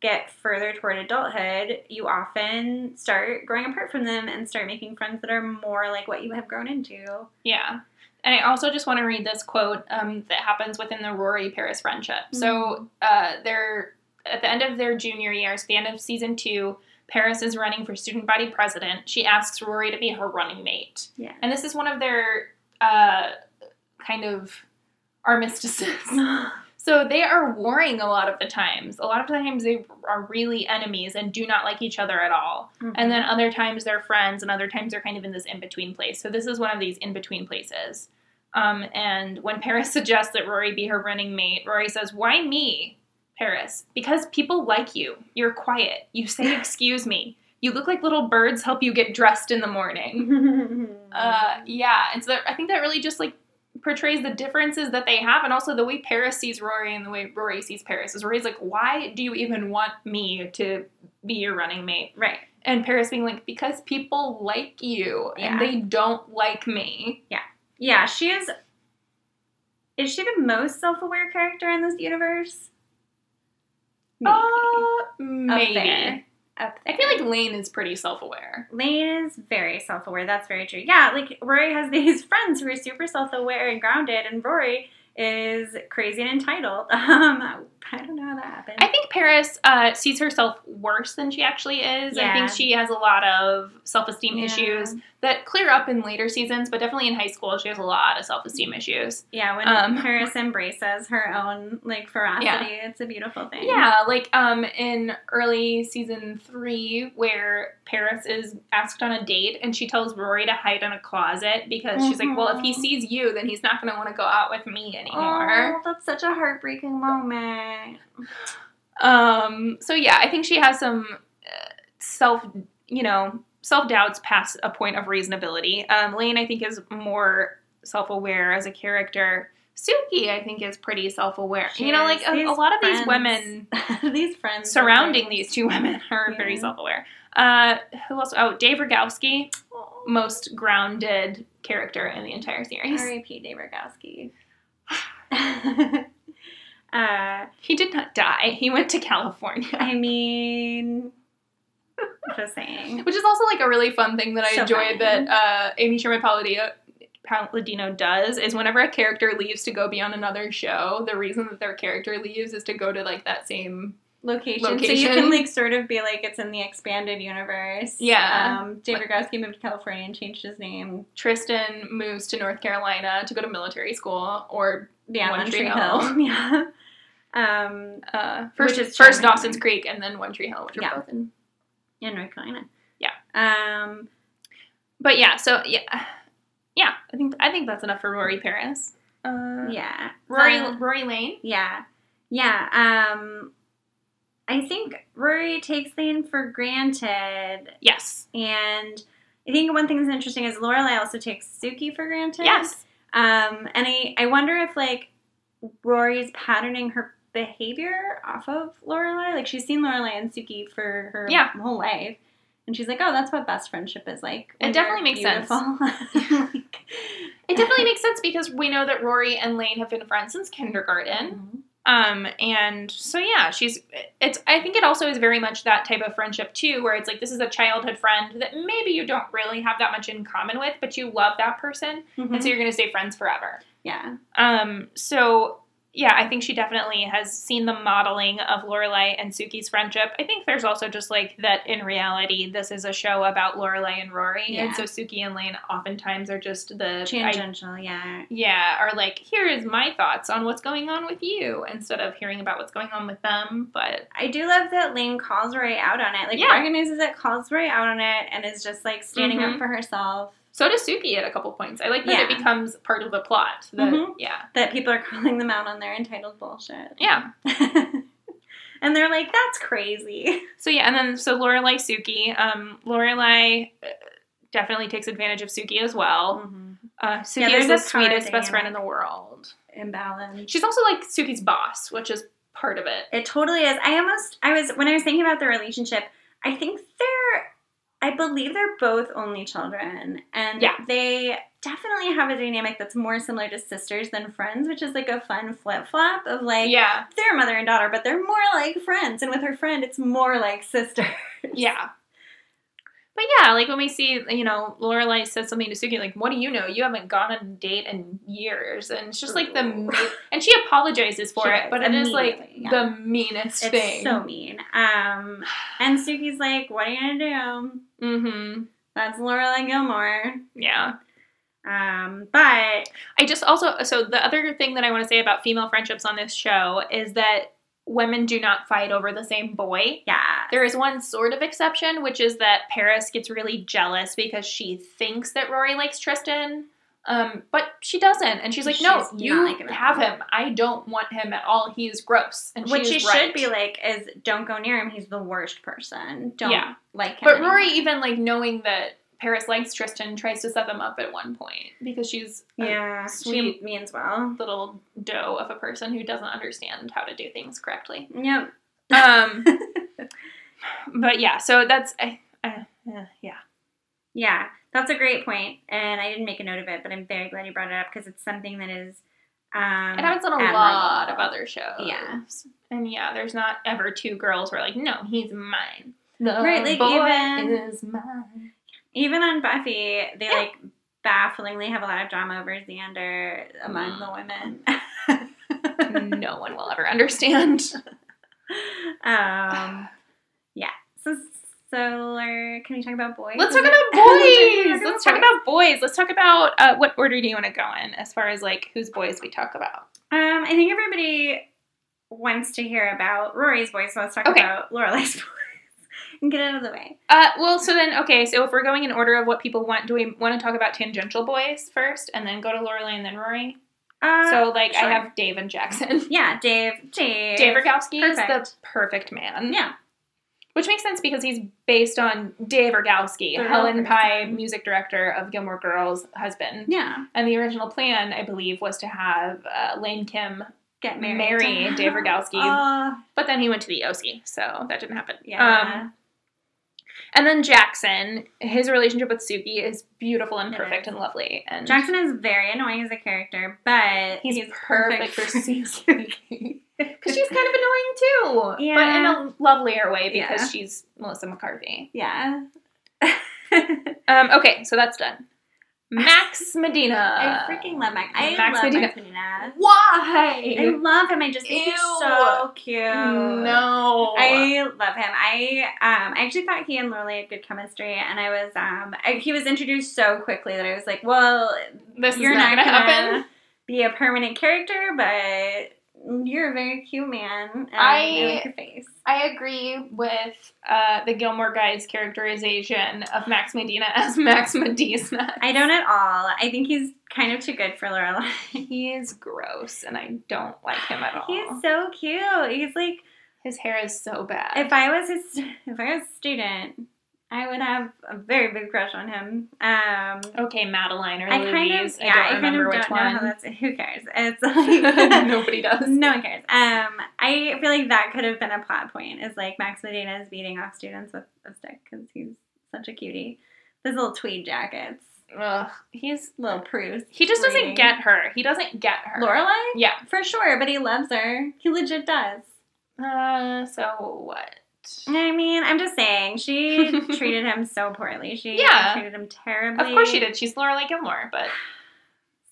get further toward adulthood, you often start growing apart from them and start making friends that are more like what you have grown into. Yeah. And I also just want to read this quote um, that happens within the Rory-Paris friendship. Mm-hmm. So uh, they're at the end of their junior year, so the end of season two, Paris is running for student body president. She asks Rory to be her running mate. Yeah. And this is one of their uh, kind of armistices. So they are warring a lot of the times. A lot of the times they are really enemies and do not like each other at all. Mm-hmm. And then other times they're friends, and other times they're kind of in this in-between place. So this is one of these in-between places. Um, and when Paris suggests that Rory be her running mate, Rory says, "Why me, Paris? Because people like you. You're quiet. You say, excuse me. You look like little birds help you get dressed in the morning." uh, yeah. And so that, I think that really just, like, portrays the differences that they have, and also the way Paris sees Rory and the way Rory sees Paris is Rory's like, "Why do you even want me to be your running mate?" Right. And Paris being like, "Because people like you, yeah. and they don't like me." Yeah. Yeah, she is... Is she the most self-aware character in this universe? Maybe. Uh, maybe. Up there. Up there. I feel like Lane is pretty self-aware. Lane is very self-aware. That's very true. Yeah, like, Rory has these friends who are super self-aware and grounded, and Rory is crazy and entitled. Um, I don't know how that happened. I think Paris uh, sees herself worse than she actually is. Yeah. I think she has a lot of self-esteem yeah. issues that clear up in later seasons, but definitely in high school she has a lot of self-esteem issues. Yeah, when um, Paris embraces her own, like, ferocity, yeah. it's a beautiful thing. Yeah, like um, in early season three where Paris is asked on a date and she tells Rory to hide in a closet because mm-hmm. she's like, "Well, if he sees you, then he's not going to want to go out with me anymore." Oh, that's such a heartbreaking moment. Um, so yeah, I think she has some uh, self, you know, self-doubts past a point of reasonability. Um, Lane, I think, is more self-aware as a character. Suki, I think, is pretty self-aware. She you know, like, a, a lot of friends. These women, these friends surrounding these two women are yeah. very self-aware. Uh, who else? Oh, Dave Rogowski, oh. most grounded character in the entire series. R I P Dave Rogowski. Uh, he did not die. He went to California. I mean, just saying. Which is also, like, a really fun thing that I so enjoy funny. that uh, Amy Sherman-Palladino Palladino does is whenever a character leaves to go be on another show, the reason that their character leaves is to go to, like, that same location. location. So you can, like, sort of be like it's in the expanded universe. Yeah. Um, Dave Rogowski moved to California and changed his name. Tristan moves to North Carolina to go to military school or yeah, One Tree Hill. Hill. Yeah. Um, uh, first, first Dawson's Creek, and then One Tree Hill, which are yeah. both in, in North Carolina. Yeah. Um, but yeah, so yeah, yeah. I think I think that's enough for Rory Paris. Uh, yeah, Rory um, Rory Lane. Yeah, yeah. Um, I think Rory takes Lane for granted. Yes, and I think one thing that's interesting is Lorelai also takes Suki for granted. Yes. Um, and I, I wonder if, like, Rory's patterning her behavior off of Lorelai. Like, she's seen Lorelai and Suki for her yeah. whole life. And she's like, oh, that's what best friendship is like. It definitely makes beautiful. sense. like, it definitely makes sense because we know that Rory and Lane have been friends since kindergarten. Mm-hmm. Um, and so, yeah, she's, it's, I think it also is very much that type of friendship, too, where it's like, this is a childhood friend that maybe you don't really have that much in common with, but you love that person. Mm-hmm. And so you're going to stay friends forever. Yeah. Um, so, yeah, I think she definitely has seen the modeling of Lorelai and Suki's friendship. I think there's also just, like, that in reality, this is a show about Lorelai and Rory. Yeah. And so Suki and Lane oftentimes are just the... Tangential, I, yeah. Yeah, are like, here is my thoughts on what's going on with you, instead of hearing about what's going on with them, but... I do love that Lane calls Rory out on it. Like, yeah. recognizes it, calls Rory out on it, and is just, like, standing mm-hmm. up for herself. So does Suki at a couple points. I like that yeah. it becomes part of the plot. That, mm-hmm. Yeah. That people are calling them out on their entitled bullshit. Yeah. And they're like, that's crazy. So yeah, and then, so Lorelai, Suki. Um, Lorelai definitely takes advantage of Suki as well. Mm-hmm. Uh, Suki yeah, is the sweetest best friend in the world. Imbalance. She's also like Suki's boss, which is part of it. It totally is. I almost, I was, when I was thinking about the relationship, I think they're... I believe they're both only children, and yeah. they definitely have a dynamic that's more similar to sisters than friends, which is, like, a fun flip-flop of, like, yeah. they're mother and daughter, but they're more like friends, and with her friend, it's more like sisters. Yeah. But, yeah, like, when we see, you know, Lorelai says something to Suki, like, what do you know? You haven't gone on a date in years, and it's just, like, the... and she apologizes for she it, does, but it is, like, yeah. the meanest it's thing. It's so mean. Um, and Suki's like, what are you gonna do? Mm-hmm. That's Lorelai Gilmore. Yeah. Um, but... I just also... So the other thing that I want to say about female friendships on this show is that women do not fight over the same boy. Yeah. There is one sort of exception, which is that Paris gets really jealous because she thinks that Rory likes Tristan, um, but she doesn't. And she's like, she's no, you like him have him. him. I don't want him at all. He's gross. And what she right. should be like is, don't go near him. He's the worst person. Don't yeah. like him But anymore. Rory, even, like, knowing that Paris likes Tristan, tries to set them up at one point because she's a yeah, sweet, she means well, little doe of a person who doesn't understand how to do things correctly. Yep. Um, but yeah, so that's, uh, uh, yeah. Yeah, that's a great point, and I didn't make a note of it, but I'm very glad you brought it up because it's something that is um, it happens on a admirable. lot of other shows. Yeah. And yeah, there's not ever two girls who are like, no, he's mine. The right, like boy even, is mine. Even on Buffy, they, yeah. like, bafflingly have a lot of drama over Xander among mm. the women. No one will ever understand. Um, yeah. So, so uh, can we talk about boys? Let's talk about boys! Let's talk about boys. Let's talk about, uh, what order do you want to go in as far as, like, whose boys we talk about? Um, I think everybody wants to hear about Rory's boys, so let's talk okay. about Lorelai's boys. Get out of the way. Uh, well, so then, okay, so if we're going in order of what people want, do we want to talk about tangential boys first, and then go to Lorelai and then Rory? Uh, so, like, sure. I have Dave and Jackson. Yeah, Dave. Dave. Dave Rogowski perfect. is the perfect man. Yeah. Which makes sense because he's based on Dave Rogowski, the Helen Pye, music director of Gilmore Girls' husband. Yeah. And the original plan, I believe, was to have uh, Lane Kim... Get married. Marry Dave Rogowski. Uh, but then he went to the O C, so that didn't happen. Yeah. Um, and then Jackson, his relationship with Suki is beautiful and perfect and lovely. And Jackson is very annoying as a character, but he's, he's perfect, perfect for Suki. Because she's kind of annoying, too. Yeah. But in a lovelier way, because yeah. she's Melissa McCarthy. Yeah. um, okay, so that's done. Max Medina. I freaking love Max. I Max love Medina. Max Medina. Why? I love him. I just think Ew. he's so cute. No. I love him. I um I actually thought he and Lorelai had good chemistry, and I was um I, he was introduced so quickly that I was like, well, this you're is not, not gonna, gonna happen. Be a permanent character, but you're a very cute man, and I, I like your face. I agree with uh, the Gilmore Guys characterization of Max Medina as Max Medina. I don't at all. I think he's kind of too good for Lorelai. He is gross, and I don't like him at all. He's so cute. He's like... His hair is so bad. If I was his, if I was a student, I would have a very big crush on him. Um, okay, Madeline or I Louise. Kind of, yeah, I don't I remember kind of which don't one. Know how that's, who cares? It's like nobody does. No one cares. Um, I feel like that could have been a plot point. Is like Max Medina is beating off students with a stick because he's such a cutie. Those little tweed jackets. Ugh, he's little Proust. He just doesn't reading. get her. He doesn't get her. Lorelai? Yeah, for sure. But he loves her. He legit does. Uh, so what? I mean, I'm just saying, she treated him so poorly. She yeah. treated him terribly. Of course she did. She's Lorelai Gilmore, but...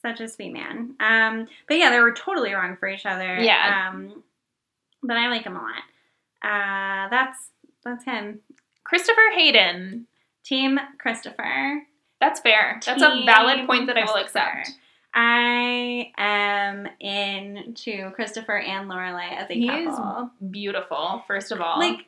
Such a sweet man. Um, but yeah, they were totally wrong for each other. Yeah. Um, but I like him a lot. Uh, that's, that's him. Christopher Hayden. Team Christopher. That's fair. Team that's a valid point that I will accept. I am into Christopher and Lorelai as a he couple. He is beautiful, first of all. Like,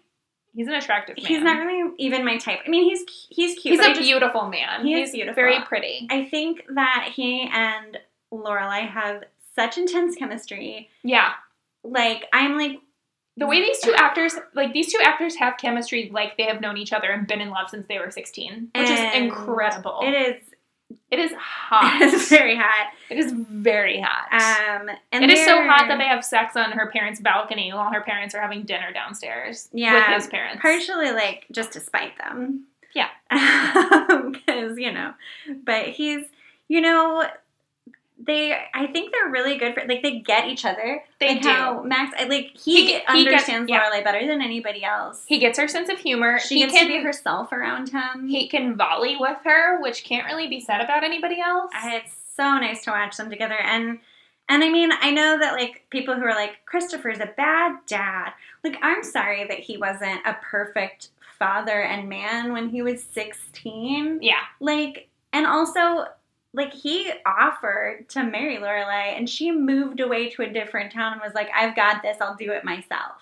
he's an attractive man. He's not really even my type. I mean, he's he's cute. He's a just, beautiful man. He he's is beautiful. Very pretty. I think that he and Lorelai have such intense chemistry. Yeah. Like, I'm like... The way these two actors, like, these two actors have chemistry like they have known each other and been in love since they were sixteen, which and is incredible. It is. It is hot. It is very hot. It is very hot. Um, and it is so hot that they have sex on her parents' balcony while her parents are having dinner downstairs yeah, with his parents. Partially, like, just to spite them. Yeah. Because, you know. But he's, you know, they, I think they're really good for, like, they get each other. They like do. How Max, like, he, he understands he gets, Lorelai yeah. better than anybody else. He gets her sense of humor. She he gets can, to be herself around him. He can volley with her, which can't really be said about anybody else. It's so nice to watch them together. And, and I mean, I know that, like, people who are like, Christopher's a bad dad. Like, I'm sorry that he wasn't a perfect father and man when he was sixteen. Yeah. Like, and also... Like, he offered to marry Lorelai, and she moved away to a different town and was like, I've got this, I'll do it myself.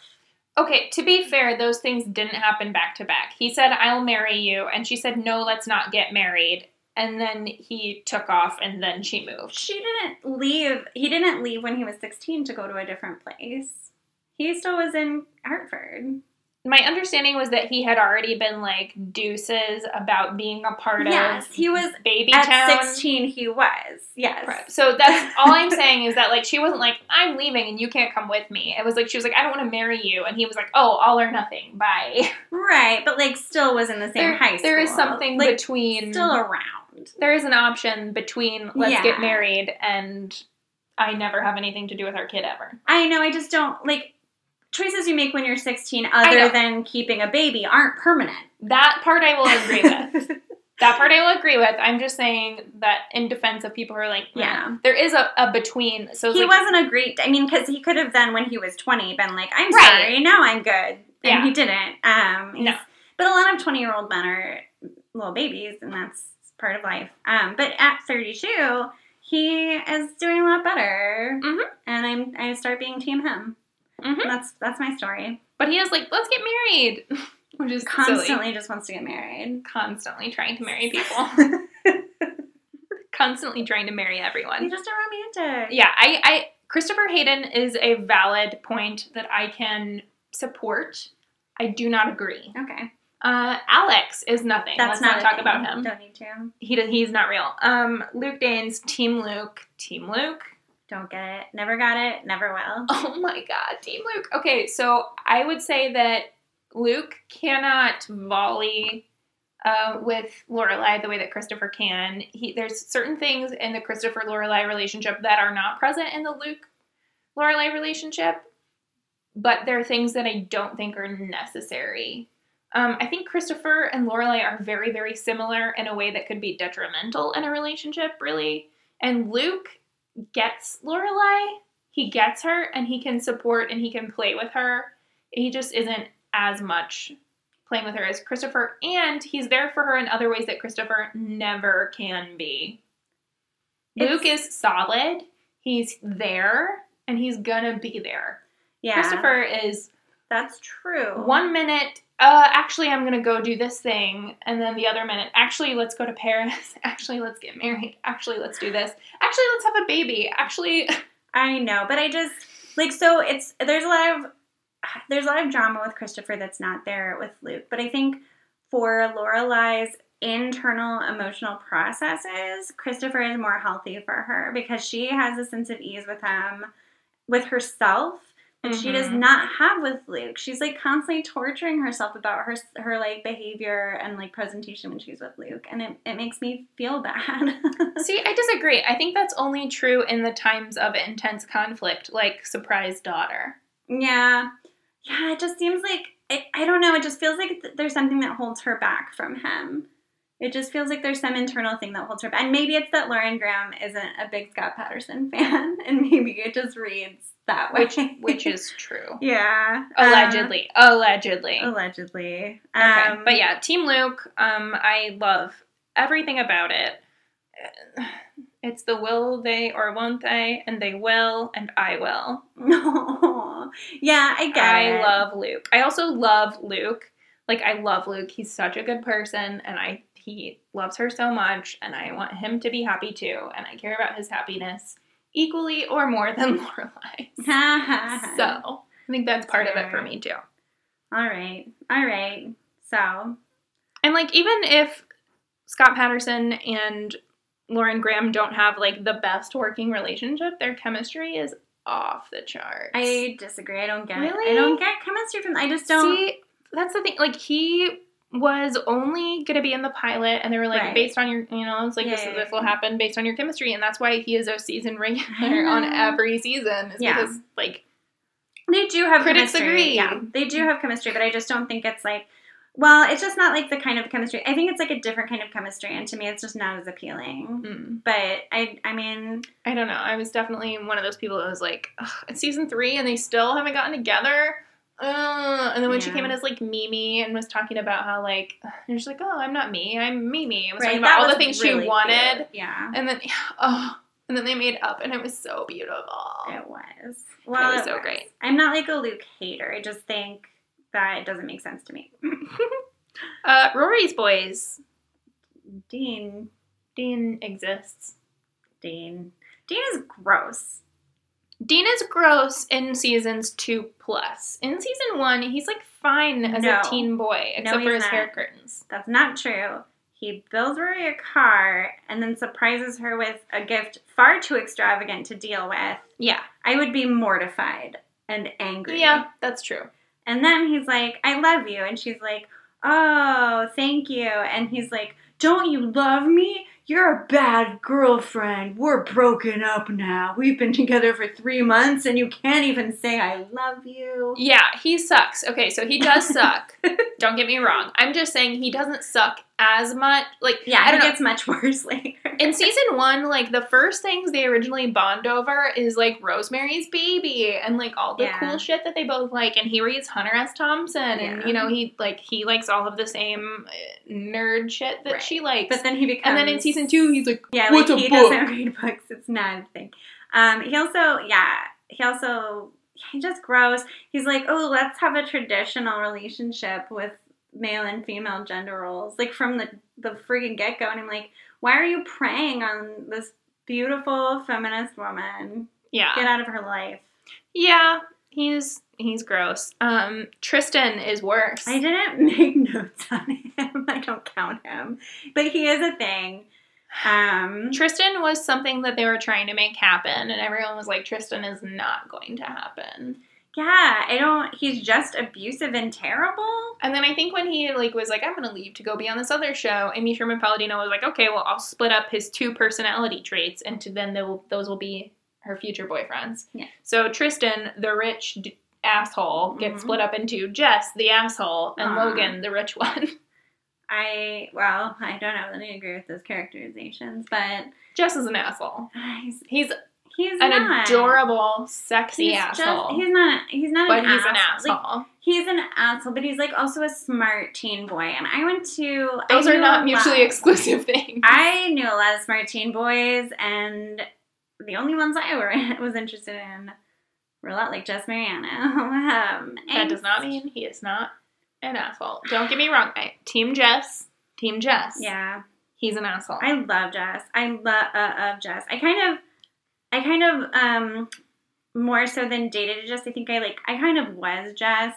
Okay, to be fair, those things didn't happen back to back. He said, I'll marry you, and she said, no, let's not get married. And then he took off, and then she moved. She didn't leave. He didn't leave when he was sixteen to go to a different place. He still was in Hartford. My understanding was that he had already been, like, deuces about being a part yes, of he was Baby at Town. At sixteen, he was. Yes. Right. So that's all I'm saying is that, like, she wasn't like, I'm leaving and you can't come with me. It was like, she was like, I don't want to marry you. And he was like, oh, all or nothing. Bye. Right. But, like, still was in the same there, high school. There is something like, between. Still around. There is an option between let's yeah. get married and I never have anything to do with our kid ever. I know. I just don't, like... Choices you make when you're sixteen other than keeping a baby aren't permanent. That part I will agree with. That part I will agree with. I'm just saying that in defense of people who are like, mm, yeah, there is a, a between. So he like, wasn't a great, I mean, because he could have then when he was twenty been like, I'm right. sorry, now I'm good. And yeah. he didn't. Um, no. But a lot of twenty-year-old men are little babies, and that's part of life. Um, but at thirty-two, he is doing a lot better. Mm-hmm. And I'm I start being team him. Mm-hmm. That's that's my story. But he is like, let's get married. Which is constantly silly. Just wants to get married. Constantly trying to marry people. Constantly trying to marry everyone. He's just a romantic. Yeah, I, I Christopher Hayden is a valid point that I can support. I do not agree. Okay. Uh, Alex is nothing. That's Let's not, not talk thing. about him. Don't need to. He does, he's not real. Um, Luke Danes, Team Luke, Team Luke. Don't get it. Never got it. Never will. Oh my God. Team Luke. Okay, so I would say that Luke cannot volley uh, with Lorelai the way that Christopher can. He, there's certain things in the Christopher-Lorelai relationship that are not present in the Luke-Lorelai relationship, but there are things that I don't think are necessary. Um, I think Christopher and Lorelai are very, very similar in a way that could be detrimental in a relationship, really. And Luke... gets Lorelai, he gets her, and he can support and he can play with her. He just isn't as much playing with her as Christopher, and he's there for her in other ways that Christopher never can be. It's, Luke is solid, he's there, and he's gonna be there. Yeah. Christopher is That's true. One minute, uh, actually, I'm going to go do this thing. And then the other minute, actually, let's go to Paris. Actually, let's get married. Actually, let's do this. Actually, let's have a baby. Actually. I know. But I just, like, so it's, there's a lot of, there's a lot of drama with Christopher that's not there with Luke. But I think for Lorelai's internal emotional processes, Christopher is more healthy for her because she has a sense of ease with him, with herself. And mm-hmm. she does not have with Luke. She's, like, constantly torturing herself about her, her like, behavior and, like, presentation when she's with Luke. And it, it makes me feel bad. See, I disagree. I think that's only true in the times of intense conflict, like surprise daughter. Yeah. Yeah, it just seems like, it, I don't know, it just feels like th- there's something that holds her back from him. It just feels like there's some internal thing that holds her back. And maybe it's that Lauren Graham isn't a big Scott Patterson fan, and maybe it just reads that way. Which, which is true. Yeah. Allegedly. Um, Allegedly. Allegedly. Um, okay. But yeah, Team Luke, um, I love everything about it. It's the will they or won't they, and they will, and I will. No. Yeah, I get I it. I love Luke. I also love Luke. Like, I love Luke. He's such a good person, and I he loves her so much, and I want him to be happy too, and I care about his happiness equally or more than Lorelai's. So, I think that's, that's part fair. of it for me too. All right. All right. So. And, like, even if Scott Patterson and Lauren Graham don't have, like, the best working relationship, their chemistry is off the charts. I disagree. I don't get really? it. I don't get chemistry from I just don't. See, that's the thing. Like, he was only going to be in the pilot, and they were like, right. based on your, you know, it's like, yeah, this, yeah, this will happen based on your chemistry, and that's why he is a season regular on every season, is yeah. because, like, they do have critics chemistry. agree. Yeah, they do have chemistry, but I just don't think it's, like, well, it's just not, like, the kind of chemistry. I think it's, like, a different kind of chemistry, and to me, it's just not as appealing. Mm-hmm. But, I I mean... I don't know. I was definitely one of those people that was, like, ugh, it's season three, and they still haven't gotten together. Uh, and then when yeah. she came in as, like, Mimi and was talking about how, like, and she's like, oh, I'm not me, I'm Mimi. It was right. talking about that all the things really she wanted. Cute. Yeah. And then, oh, and then they made up, and it was so beautiful. It was. Well, it was it so was. great. I'm not, like, a Luke hater. I just think that doesn't make sense to me. uh, Rory's boys. Dean. Dean exists. Dean. Dean is gross. Dean is gross in seasons two plus. In season one, he's, like, fine as no. a teen boy, except no, for his not. hair curtains. That's not true. He builds Rory a car and then surprises her with a gift far too extravagant to deal with. Yeah. I would be mortified and angry. Yeah, that's true. And then he's like, I love you. And she's like, oh, thank you. And he's like, don't you love me? You're a bad girlfriend. We're broken up now. We've been together for three months, and you can't even say I love you. Yeah, he sucks. Okay, so he does suck. Don't get me wrong. I'm just saying he doesn't suck as much. Like, yeah, I don't it know. gets much worse later. In season one, like, the first things they originally bond over is, like, Rosemary's Baby and, like, all the yeah. cool shit that they both like. And he reads Hunter S. Thompson, yeah. and, you know, he, like, he likes all of the same nerd shit that right. she likes. But then he becomes... And then in season two, he's like, yeah, what's like, a he book? doesn't read books. It's not a thing. Um, he also, yeah, he also, he just grows. He's like, oh, let's have a traditional relationship with male and female gender roles, like, from the, the freaking get-go. And I'm like, why are you preying on this beautiful feminist woman? Yeah. Get out of her life. Yeah. He's he's gross. Um, Tristan is worse. I didn't make notes on him. I don't count him. But he is a thing. Um, Tristan was something that they were trying to make happen, and everyone was like, Tristan is not going to happen. Yeah, I don't, he's just abusive and terrible. And then I think when he, like, was like, I'm going to leave to go be on this other show, Amy Sherman-Palladino was like, okay, well, I'll split up his two personality traits, and to then will, those will be her future boyfriends. Yeah. So Tristan, the rich d- asshole, gets mm-hmm. split up into Jess, the asshole, and Aww. Logan, the rich one. I, well, I don't know that I agree with those characterizations, but... Jess is an asshole. He's... he's He's an not. adorable, sexy he's asshole. Just, he's not. He's not. But an he's asshole. an asshole. Like, he's an asshole, but he's, like, also a smart teen boy. And I went to. Those I are not mutually lot, exclusive things. I knew a lot of smart teen boys, and the only ones I were was interested in We're a lot like Jess Mariano. um, that does not mean he is not an asshole. Don't get me wrong. I, team Jess. Team Jess. Yeah. He's an asshole. I love Jess. I love uh, of Jess. I kind of, I kind of, um, more so than dated Jess. I think I like, I kind of was Jess.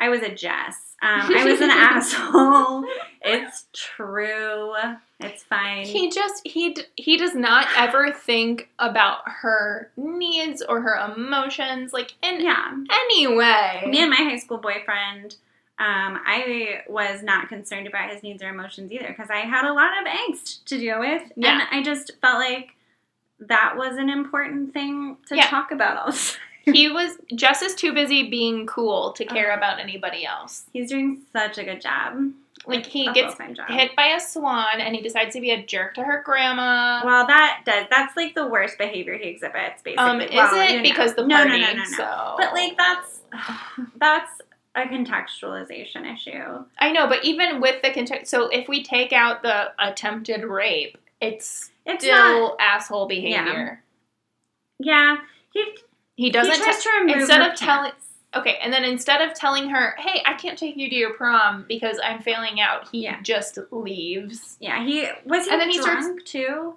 I was a Jess. Um, I was an asshole. It's true. It's fine. He just, he, he does not ever think about her needs or her emotions, like, in yeah. any way. Me and my high school boyfriend, um, I was not concerned about his needs or emotions either, because I had a lot of angst to deal with. Yeah. And I just felt like that was an important thing to yeah. talk about also. He was, Jess is too busy being cool to care oh. about anybody else. He's doing such a good job. Like, he gets hit by a swan, and he decides to be a jerk to her grandma. Well, that does, that's, like, the worst behavior he exhibits, basically. Um, is well, it? You know, because the party, no, no, no, no, no. So. But, like, that's, that's a contextualization issue. I know, but even with the context, so if we take out the attempted rape, it's, it's still not, asshole behavior. Yeah. yeah. He... He doesn't he tries t- to remove instead her of telling okay, and then instead of telling her, "Hey, I can't take you to your prom because I'm failing out," he yeah. just leaves. Yeah, he was he and then drunk he starts, too.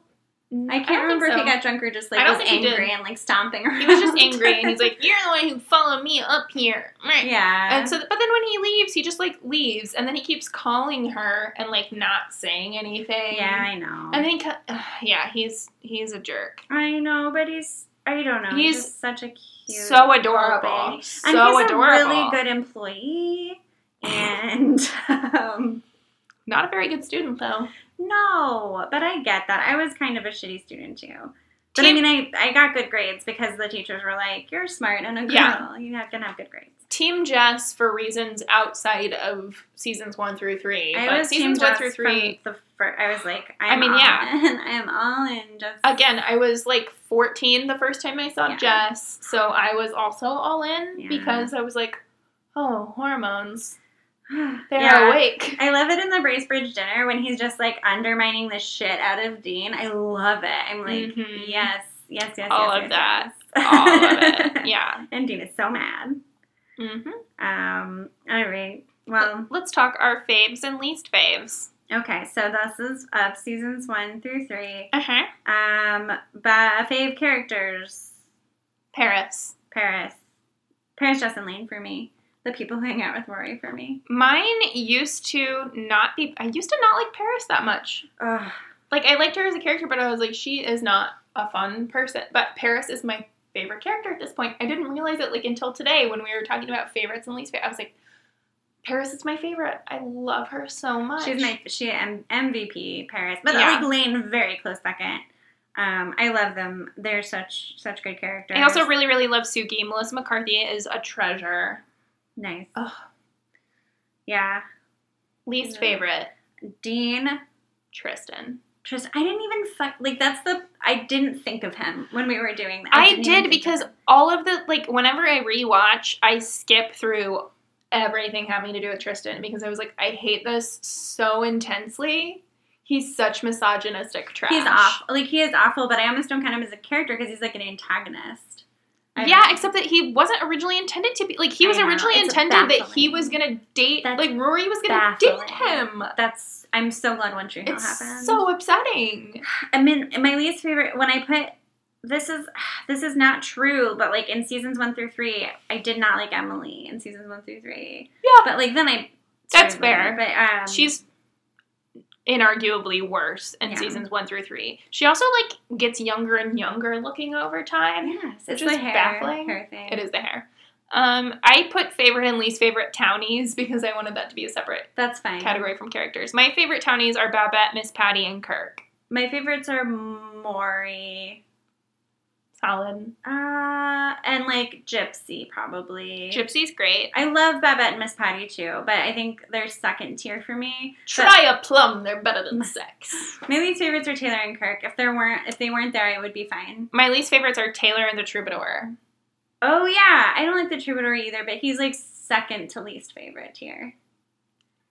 I can't I remember so. if he got drunk or just like was angry and like stomping around. He was just angry, and he's like, "You're the one who followed me up here." Yeah, and so but then when he leaves, he just like leaves, and then he keeps calling her and like not saying anything. Yeah, I know. And then he, uh, yeah, he's he's a jerk. I know, but he's. I don't know. He's, he's such a cute, so adorable, baby. so and he's adorable. A really good employee, and um, not a very good student though. No, but I get that. I was kind of a shitty student too. But Team, I mean, I, I got good grades because the teachers were like, "You're smart and a girl. Yeah. You have to have good grades." Team Jess for reasons outside of seasons one through three. I was seasons Team one Jess through three. From the first, I was like, I'm I mean, all yeah, in. I am all in. Jess. Again, I was like fourteen the first time I saw yeah. Jess, so I was also all in yeah. because I was like, oh, hormones. They're yeah. awake. I love it in the Bracebridge dinner when he's just, like, undermining the shit out of Dean. I love it. I'm like, mm-hmm. yes, yes, yes, All yes, of yes, that. Yes. All of it. Yeah. And Dean is so mad. Mm-hmm. Um, all right. Well. Let's talk our faves and least faves. Okay. So this is of seasons one through three. Uh-huh. Um, but fave characters. Paris. Paris. Paris, Jess, and Lane for me. The people who hang out with Rory for me. Mine used to not be... I used to not like Paris that much. Ugh. Like, I liked her as a character, but I was like, she is not a fun person. But Paris is my favorite character at this point. I didn't realize it, like, until today when we were talking about favorites and least favorites. I was like, Paris is my favorite. I love her so much. She's my... She M- MVP, Paris. But, yeah. like, Lane, very close second. Um, I love them. They're such, such good characters. I also really, really love Suki. Melissa McCarthy is a treasure. Nice. Ugh. Yeah. Least favorite. Dean. Tristan. Tristan. I didn't even fuck, like, that's the, I didn't think of him when we were doing that. I, I did because all of the, like, whenever I rewatch, I skip through everything having to do with Tristan because I was like, I hate this so intensely. He's such misogynistic trash. He's awful. Like, he is awful, but I almost don't count him as a character because he's, like, an antagonist. I yeah, know. Except that he wasn't originally intended to be. Like, he was originally it's intended that he was going to date, That's like, Rory was going to date him. That's, I'm so glad One Tree Hill happened. It's so upsetting. I mean, my least favorite, when I put, this is, this is not true, but, like, in seasons one through three, I did not like Emily in seasons one through three. Yeah. But, like, then I. That's fair. Later, but, um. She's inarguably worse in yeah. seasons one through three. She also, like, gets younger and younger looking over time. Yes, it's just baffling. Hair thing. It is the hair. Um, I put favorite and least favorite townies because I wanted that to be a separate That's fine. category from characters. My favorite townies are Babette, Miss Patty, and Kirk. My favorites are Maury. Solid. Uh, and, like, Gypsy, probably. Gypsy's great. I love Babette and Miss Patty, too, but I think they're second tier for me. Try but a plum. They're better than sex. My least favorites are Taylor and Kirk. If there weren't, if they weren't there, I would be fine. My least favorites are Taylor and the Troubadour. Oh, yeah. I don't like the Troubadour either, but he's, like, second to least favorite tier.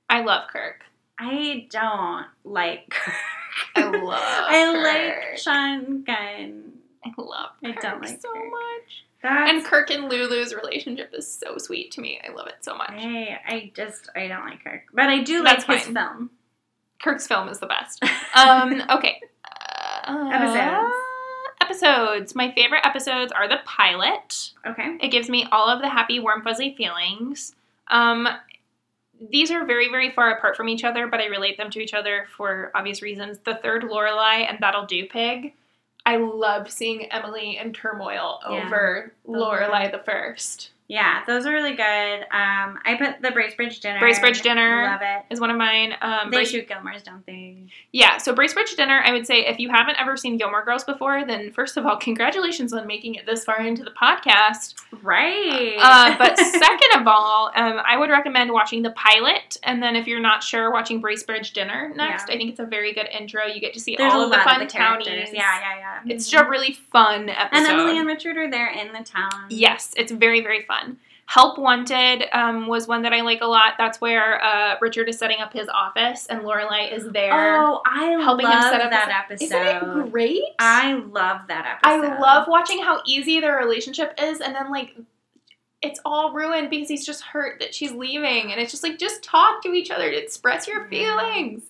I love Kirk. I don't like Kirk. I love I Kirk. like Sean Gunn. I love Kirk I don't like so Kirk. much. That's... And Kirk and Lulu's relationship is so sweet to me. I love it so much. I, I just, I don't like Kirk. But I do like his film. Kirk's film is the best. Um, okay. Uh, episodes. Episodes. My favorite episodes are the pilot. Okay. It gives me all of the happy, warm, fuzzy feelings. Um, these are very, very far apart from each other, but I relate them to each other for obvious reasons. The third, Lorelai and That'll Do Pig. I loved seeing Emily in turmoil over yeah, Lorelai the first. Yeah, those are really good. Um, I put the Bracebridge Dinner. Bracebridge Dinner. Love it. Is one of mine. Um, they Brace- shoot Gilmore's, don't they? Yeah, so Bracebridge Dinner, I would say if you haven't ever seen Gilmore Girls before, then first of all, congratulations on making it this far into the podcast. Right. Uh, but second of all, um, I would recommend watching the pilot, and then if you're not sure, watching Bracebridge Dinner next. Yeah. I think it's a very good intro. You get to see There's all of the fun of the townies. Yeah, yeah, yeah. Mm-hmm. It's just a really fun episode. And Emily and Richard are there in the town. Yes, it's very, very fun. Help Wanted um, was one that I like a lot. That's where uh, Richard is setting up his office, and Lorelai is there. Oh, I helping love him set up that his, episode. Isn't it great? I love that episode. I love watching how easy their relationship is, and then, like, it's all ruined because he's just hurt that she's leaving, and it's just like, just talk to each other. Express your feelings.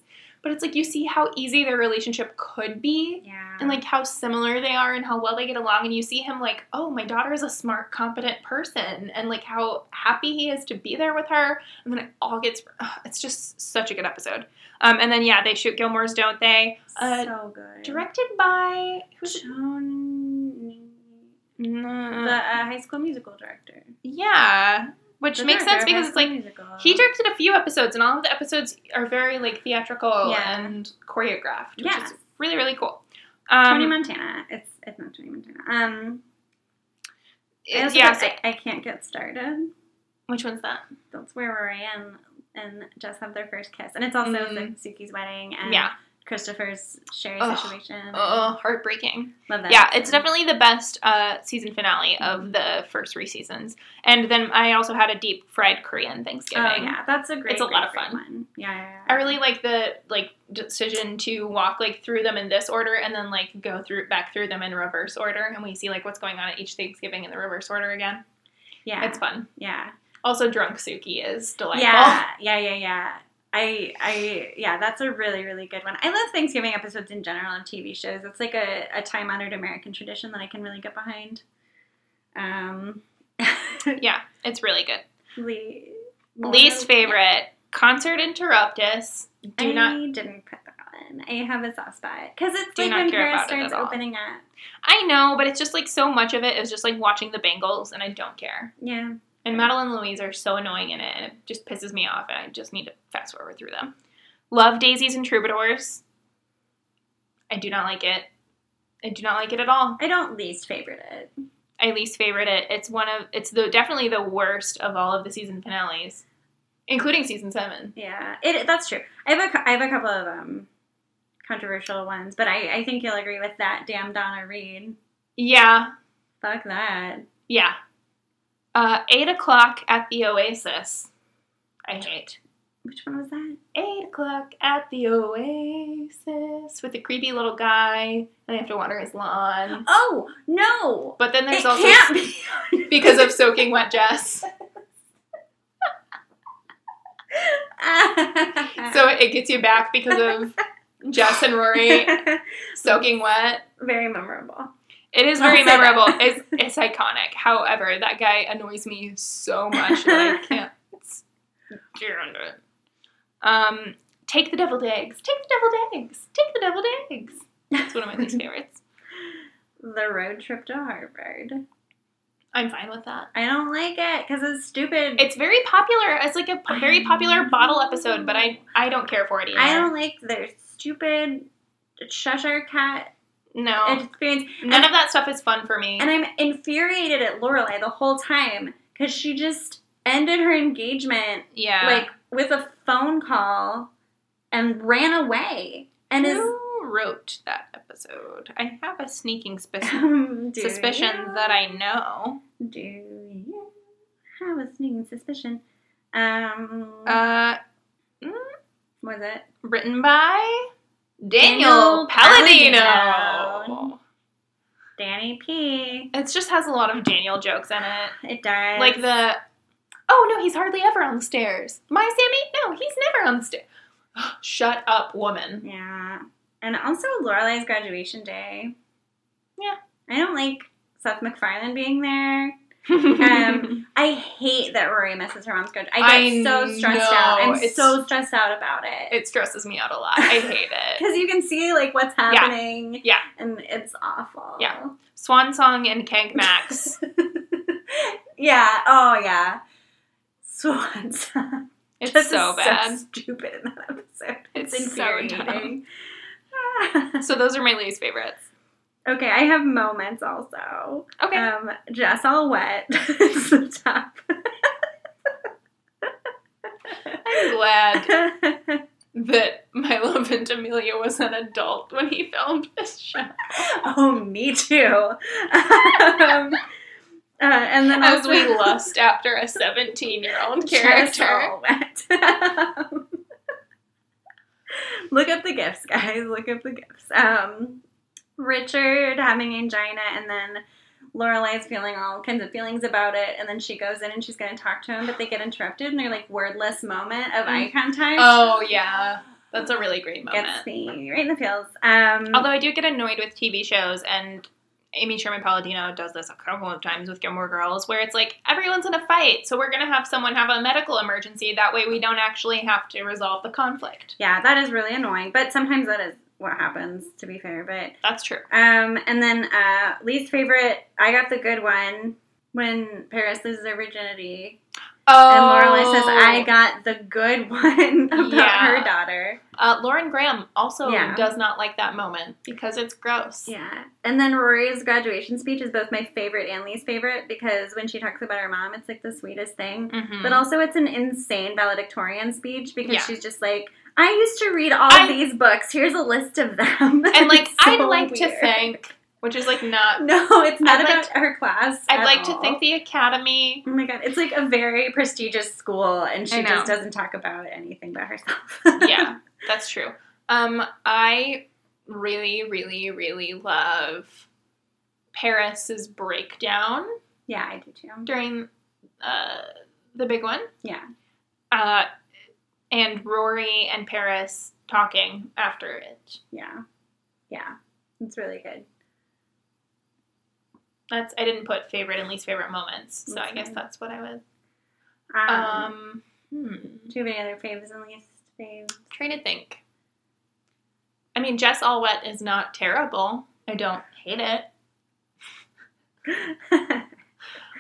But it's like, you see how easy their relationship could be, yeah, and, like, how similar they are and how well they get along. And you see him, like, oh, my daughter is a smart, competent person, and, like, how happy he is to be there with her. And then it all gets oh, – it's just such a good episode. Um, and then, yeah, they shoot Gilmore's, don't they? Uh, so good. Directed by – who's Sean – The uh, High School Musical director. Yeah. Which the makes sense because it's like, musical. He directed a few episodes, and all of the episodes are very, like, theatrical yeah. and choreographed, which yeah. is really, really cool. Um, Tony Montana. It's it's not Tony Montana. Um, it, I, yeah, I, I Can't Get Started. Which one's that? That's where Rory and, and Jess have their first kiss. And it's also mm. Suki's wedding and yeah. Christopher's Sherry Ugh. situation. Oh, heartbreaking. Love that. Yeah, episode. It's definitely the best uh, season finale of the first three seasons. And then I also had a deep fried Korean Thanksgiving. Oh, yeah, that's a great It's a great, lot of fun. One. Yeah, yeah, yeah. I really like the like decision to walk like through them in this order and then like go through back through them in reverse order. And we see like what's going on at each Thanksgiving in the reverse order again. Yeah. It's fun. Yeah. Also, Drunk Suki is delightful. Yeah, yeah, yeah, yeah. I, I, yeah, that's a really, really good one. I love Thanksgiving episodes in general of T V shows. It's like a, a time-honored American tradition that I can really get behind. Um, yeah, it's really good. Le- Least favorite, yeah. Concert Interruptus. Do I not, didn't put that on. I have a soft spot. Because it's like when Paris starts opening up. I know, but it's just like so much of it is just like watching the Bengals, and I don't care. Yeah. And Madeline and Louise are so annoying in it, and it just pisses me off, and I just need to fast forward through them. Love Daisies and Troubadours. I do not like it. I do not like it at all. I don't least favorite it. I least favorite it. It's one of it's the definitely the worst of all of the season finales, including season seven. Yeah, it that's true. I have a I have a couple of um controversial ones, but I I think you'll agree with that. Damn Donna Reed. Yeah. Fuck that. Yeah. Uh, eight o'clock at the Oasis. I hate. Which one was that? Eight o'clock at the Oasis with the creepy little guy, and they have to water his lawn. Oh no! But then there's it also can't be. Because of soaking wet Jess. So it gets you back because of Jess and Rory soaking wet. Very memorable. It is very memorable. It's it's iconic. However, that guy annoys me so much that I can't stand it. Um, take the deviled eggs. Take the deviled eggs. Take the deviled eggs. That's one of my least favorites. The road trip to Hartford. I'm fine with that. I don't like it because it's stupid. It's very popular. It's like a very popular bottle episode, but I I don't care for it either. I don't like their stupid Cheshire Cat. No. Experience. None and, of that stuff is fun for me. And I'm infuriated at Lorelai the whole time because she just ended her engagement yeah. like with a phone call and ran away. And Who is, wrote that episode? I have a sneaking suspicion, suspicion you? that I know. Do you have a sneaking suspicion? Um, uh, mm, was it? Written by... Daniel Palladino. Palladino. Danny P. It just has a lot of Daniel jokes in it. It does. Like the, oh, no, he's hardly ever on the stairs. My Sammy? No, he's never on the stairs. Shut up, woman. Yeah. And also Lorelai's graduation day. Yeah. I don't like Seth MacFarlane being there. um, I hate that Rory misses her mom's graduation. I get I so stressed know. out. I'm it's, so stressed out about it. It stresses me out a lot. I hate it. Because you can see, like, what's happening. Yeah. yeah. And it's awful. Yeah. Swan Song and Kank Max. yeah. Oh, yeah. Swan Song. It's Just so bad. So stupid in that episode. It's, it's infuriating. So dumb. So those are my least favorites. Okay, I have moments also. Okay. Um, Jess All Wet is the top. I'm glad that My Love and Amelia was an adult when he filmed this show. Oh, me too. um, Uh, and then As also, we lust after a seventeen-year-old character. um, look up the gifts, guys. Look up the gifts. Um, Richard having angina, and then Lorelai's feeling all kinds of feelings about it, and then she goes in and she's going to talk to him, but they get interrupted, and they're like wordless moment of eye contact. Oh, yeah. That's a really great moment. Gets me right in the feels. Um, Although I do get annoyed with T V shows, and Amy Sherman-Palladino does this a couple of times with Gilmore Girls, where it's like, everyone's in a fight, so we're going to have someone have a medical emergency. That way we don't actually have to resolve the conflict. Yeah, that is really annoying, but sometimes that is what happens, to be fair. But that's true. Um, and then uh, least favorite, I got the good one, when Paris loses her virginity. Oh. And Lorelai says, I got the good one about yeah. her daughter. Uh, Lauren Graham also yeah. does not like that moment because it's gross. Yeah. And then Rory's graduation speech is both my favorite and least favorite because when she talks about her mom, it's like the sweetest thing. Mm-hmm. But also it's an insane valedictorian speech because yeah. she's just like, I used to read all I, these books. Here's a list of them. And like, so I'd like weird. to thank... Which is, like, not... No, it's not I'd about like to, her class I'd like all. to thank the Academy. Oh, my God. It's, like, a very prestigious school, and she just doesn't talk about anything but herself. Yeah, that's true. Um, I really, really, really love Paris's breakdown. Yeah, I do, too. During uh, the big one. Yeah. Uh, and Rory and Paris talking after it. Yeah. Yeah. It's really good. That's I didn't put favorite and least favorite moments, so that's I guess good. that's what I would. Um, um, hmm. Do you have any other faves and least faves? I'm trying to think. I mean, Jess All Wet is not terrible. I don't hate it.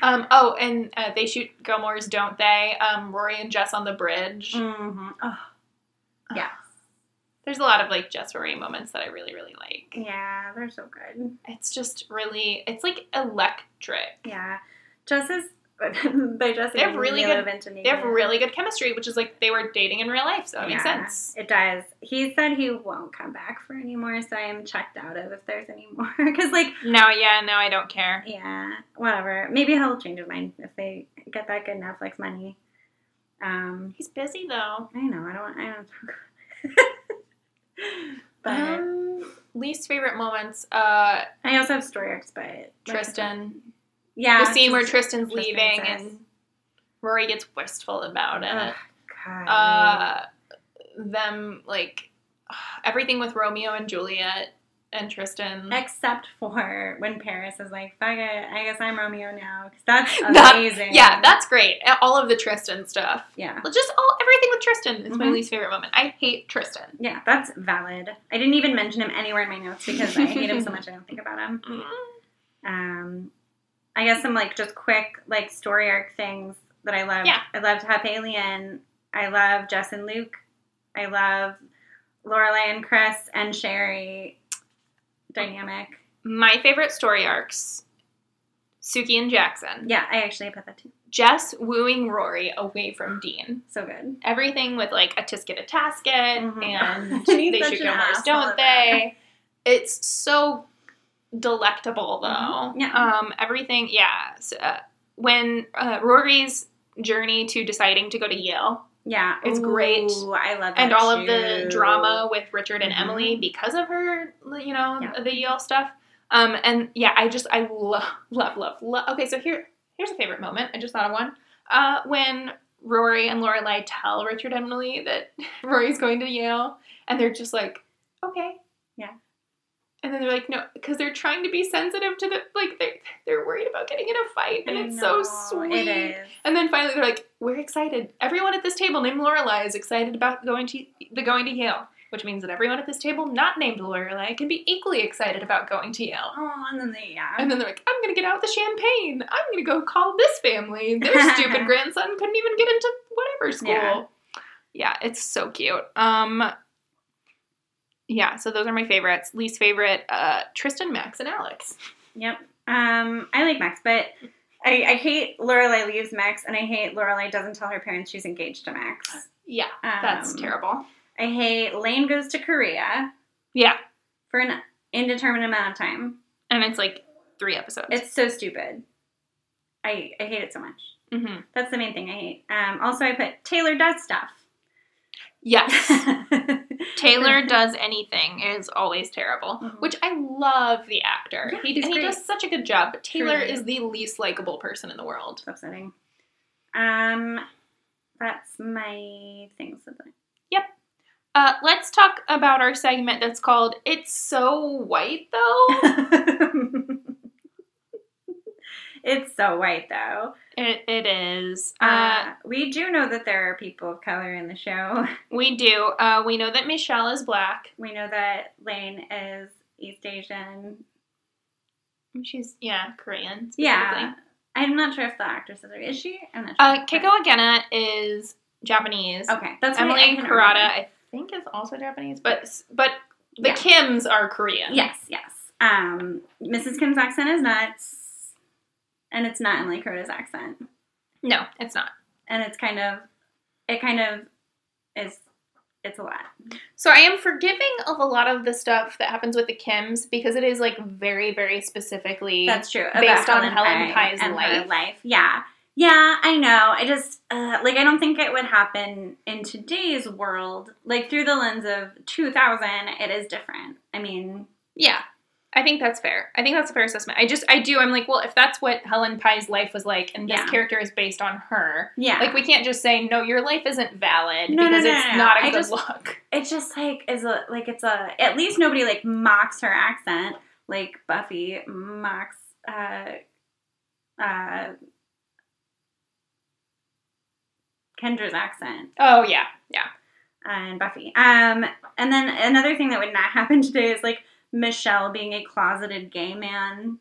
um. Oh, and uh, they shoot Gilmore's, don't they? Um, Rory and Jess on the bridge. Mm-hmm. Oh. Yeah. There's a lot of, like, Jess Rory moments that I really, really like. Yeah, they're so good. It's just really, it's, like, electric. Yeah. Jess's, by Jess, they have really good, they have really good chemistry, which is, like, they were dating in real life, so it yeah, makes sense. It does. He said he won't come back for any more, so I am checked out of if there's any more. Because, like. No, yeah, no, I don't care. Yeah, whatever. Maybe he'll change his mind if they get that good Netflix money. Um, He's busy, though. I know. I don't, I don't talk But um, least favorite moments. Uh, I also have story arcs, but Tristan. Yeah, the scene where Tristan's Tristan leaving says. and Rory gets wistful about it. Oh, God. Uh, them like everything with Romeo and Juliet and Tristan, except for when Paris is like, "Fuck it, I guess I'm Romeo now." Because that's amazing. That, yeah, that's great. All of the Tristan stuff. Yeah, just all everything with Tristan is mm-hmm. my least favorite moment. I hate Tristan. Yeah, that's valid. I didn't even mention him anywhere in my notes because I hate him so much. I don't think about him. Mm-hmm. Um, I guess some like just quick like story arc things that I love. Yeah. I loved Hep Alien. I love Jess and Luke. I love Lorelai and Chris and Sherry. Dynamic. My favorite story arcs, Suki and Jackson. Yeah, I actually put that too. Jess wooing Rory away from Dean. So good. Everything with like a tisket a tasket mm-hmm. and they shoot Gilmore's, don't they? It's so delectable though. Mm-hmm. Yeah. Um, everything, yeah. So, uh, when uh, Rory's journey to deciding to go to Yale. Yeah. It's Ooh, great. I love that And all too. of the drama with Richard and mm-hmm. Emily because of her, you know, yeah. the Yale stuff. Um, and yeah, I just, I love, love, love, love. Okay, so here, here's a favorite moment. I just thought of one. Uh, when Rory and Lorelai tell Richard and Emily that Rory's going to Yale, and they're just like, okay. Yeah. And then they're like, no, because they're trying to be sensitive to the, like, they're, they're worried about getting in a fight, and I it's know, so sweet. It is. And then finally they're like, we're excited. Everyone at this table named Lorelai is excited about going to the going to Yale, which means that everyone at this table not named Lorelai can be equally excited about going to Yale. Oh, and then they, yeah. And then they're like, I'm going to get out the champagne. I'm going to go call this family. Their stupid grandson couldn't even get into whatever school. Yeah, yeah, it's so cute. Um... Yeah, so those are my favorites. Least favorite, uh, Tristan, Max, and Alex. Yep. Um, I like Max, but I, I hate Lorelai leaves Max, and I hate Lorelai doesn't tell her parents she's engaged to Max. Yeah, um, that's terrible. I hate Lane goes to Korea. Yeah. For an indeterminate amount of time. And it's like three episodes. It's so stupid. I I hate it so much. Mm-hmm. That's the main thing I hate. Um, also, I put Taylor does stuff. Yes. Taylor does anything is always terrible, mm-hmm. which I love the actor. Yeah, he does, and he does such a good job, but Taylor Truly. is the least likable person in the world. It's upsetting. Um, that's my things. Yep. Uh, let's talk about our segment that's called It's So White, Though. It's so white, though. It It is. Uh, uh, we do know that there are people of color in the show. We do. Uh, we know that Michelle is black. We know that Lane is East Asian. She's, yeah, Korean, specifically. Yeah. I'm not sure if the actress is, is she? I'm not sure. Uh, Keiko Agena is Japanese. Okay. That's Emily Kurata, remember. I think, is also Japanese. But, but the yeah. Kims are Korean. Yes, yes. Um, Missus Kim's accent is nuts. And it's not Emily Curtis' accent. No, it's not. And it's kind of, it kind of is, it's a lot. So I am forgiving of a lot of the stuff that happens with the Kims because it is like very, very specifically That's true. based About on Helen Pye's life. life. Yeah. Yeah, I know. I just, uh, like, I don't think it would happen in today's world. Like, through the lens of two thousand, it is different. I mean. Yeah. I think that's fair. I think that's a fair assessment. I just, I do, I'm like, well, if that's what Helen Pye's life was like, and this yeah. character is based on her, yeah, like, we can't just say, no, your life isn't valid, no, because no, no, it's no, not no. a I good just, look. It's just, like, is a, like, it's a, at least nobody, like, mocks her accent, like, Buffy mocks, uh, uh, Kendra's accent. Oh, yeah, yeah. And Buffy. Um, and then another thing that would not happen today is, like, Michelle being a closeted gay man.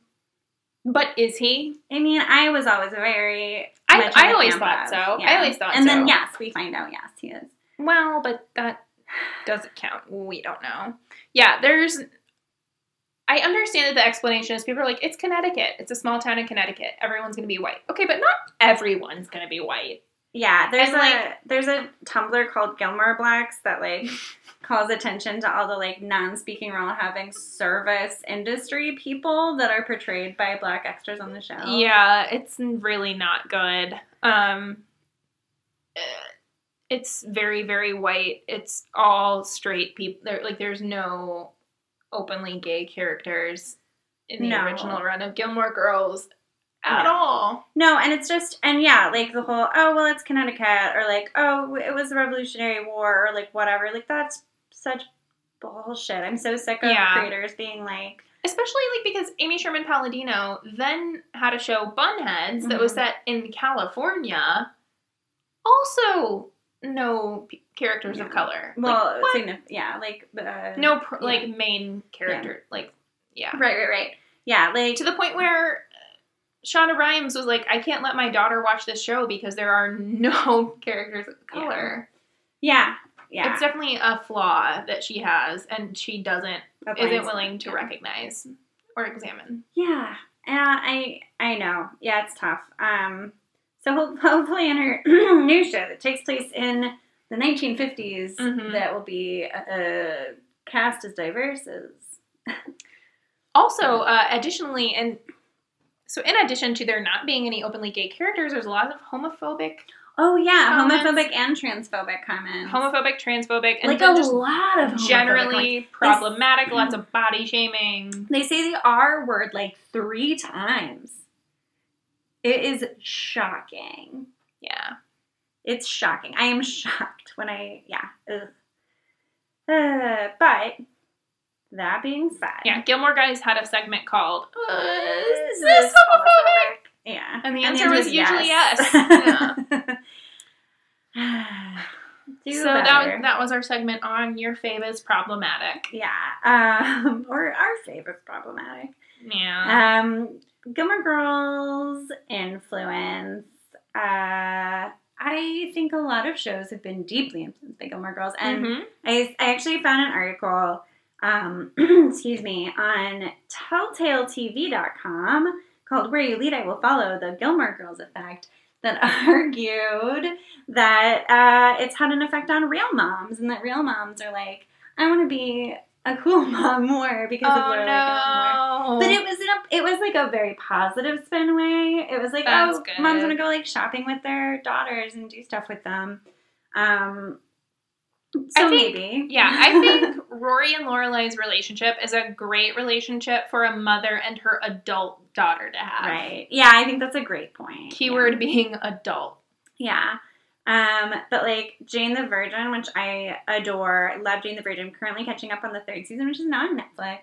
But is he? I mean, I was always very... I, I always thought of, so. Yeah. I always thought and so. And then, yes, we find out, yes, he is. Well, but that doesn't count. We don't know. Yeah, there's... I understand that the explanation is people are like, it's Connecticut. It's a small town in Connecticut. Everyone's going to be white. Okay, but not everyone's going to be white. Yeah, there's and, a like, there's a Tumblr called Gilmore Blacks that, like... calls attention to all the, like, non-speaking role having service industry people that are portrayed by black extras on the show. Yeah, it's really not good. Um, it's very, very white. It's all straight people. There, like, there's no openly gay characters in the no. original run of Gilmore Girls at no. all. No, and it's just, and yeah, like, the whole, oh, well, it's Connecticut, or, like, oh, it was the Revolutionary War, or, like, whatever. Like, that's such bullshit. I'm so sick of yeah. creators being like... Especially, like, because Amy Sherman-Palladino then had a show, Bunheads, mm-hmm. that was set in California. Also no p- characters yeah. of color. Well, like, significant, yeah, like... Uh, no, pr- yeah. like, main character, yeah. like, yeah. Right, right, right. Yeah, like... To the point where Shonda Rhimes was like, I can't let my daughter watch this show because there are no characters of color. Yeah. yeah. Yeah. It's definitely a flaw that she has, and she doesn't, isn't willing to yeah. recognize or examine. Yeah. Uh, I I know. Yeah, it's tough. Um, so ho- hopefully in her new show that takes place in the nineteen fifties, mm-hmm. that will be uh, cast as diverse as... Also, uh, additionally, and So in addition to there not being any openly gay characters, there's a lot of homophobic Oh, yeah, comments. homophobic and transphobic comments. Homophobic, transphobic, and like a just lot of generally problematic, they, lots of body shaming. They say the R word like three times. It is shocking. Yeah. It's shocking. I am shocked when I, yeah. Uh, but... That being said. Yeah, Gilmore Guys had a segment called, uh, Is this homophobic? Yeah. And the answer, and the answer was, was usually yes. yes. Yeah. Do so better. that was, that was our segment on your favorite problematic. Yeah. Um, or our favorite problematic. Yeah. Um, Gilmore Girls influence. Uh, I think a lot of shows have been deeply influenced by Gilmore Girls. And mm-hmm. I, I actually found an article... Um, excuse me, on telltale t v dot com called Where You Lead, I Will Follow, the Gilmore Girls Effect, that argued that uh, it's had an effect on real moms, and that real moms are like, I want to be a cool mom more because oh, of Lorelai no. Gilmore. But it was, a, it was like a very positive spin way. It was like, That's oh, good. moms want to go like shopping with their daughters and do stuff with them. Um... So I think, maybe. Yeah, I think Rory and Lorelai's relationship is a great relationship for a mother and her adult daughter to have. Right. Yeah, I think that's a great point. Keyword yeah. being adult. Yeah. Um, but like Jane the Virgin, which I adore, I love Jane the Virgin. I'm currently catching up on the third season, which is now on Netflix.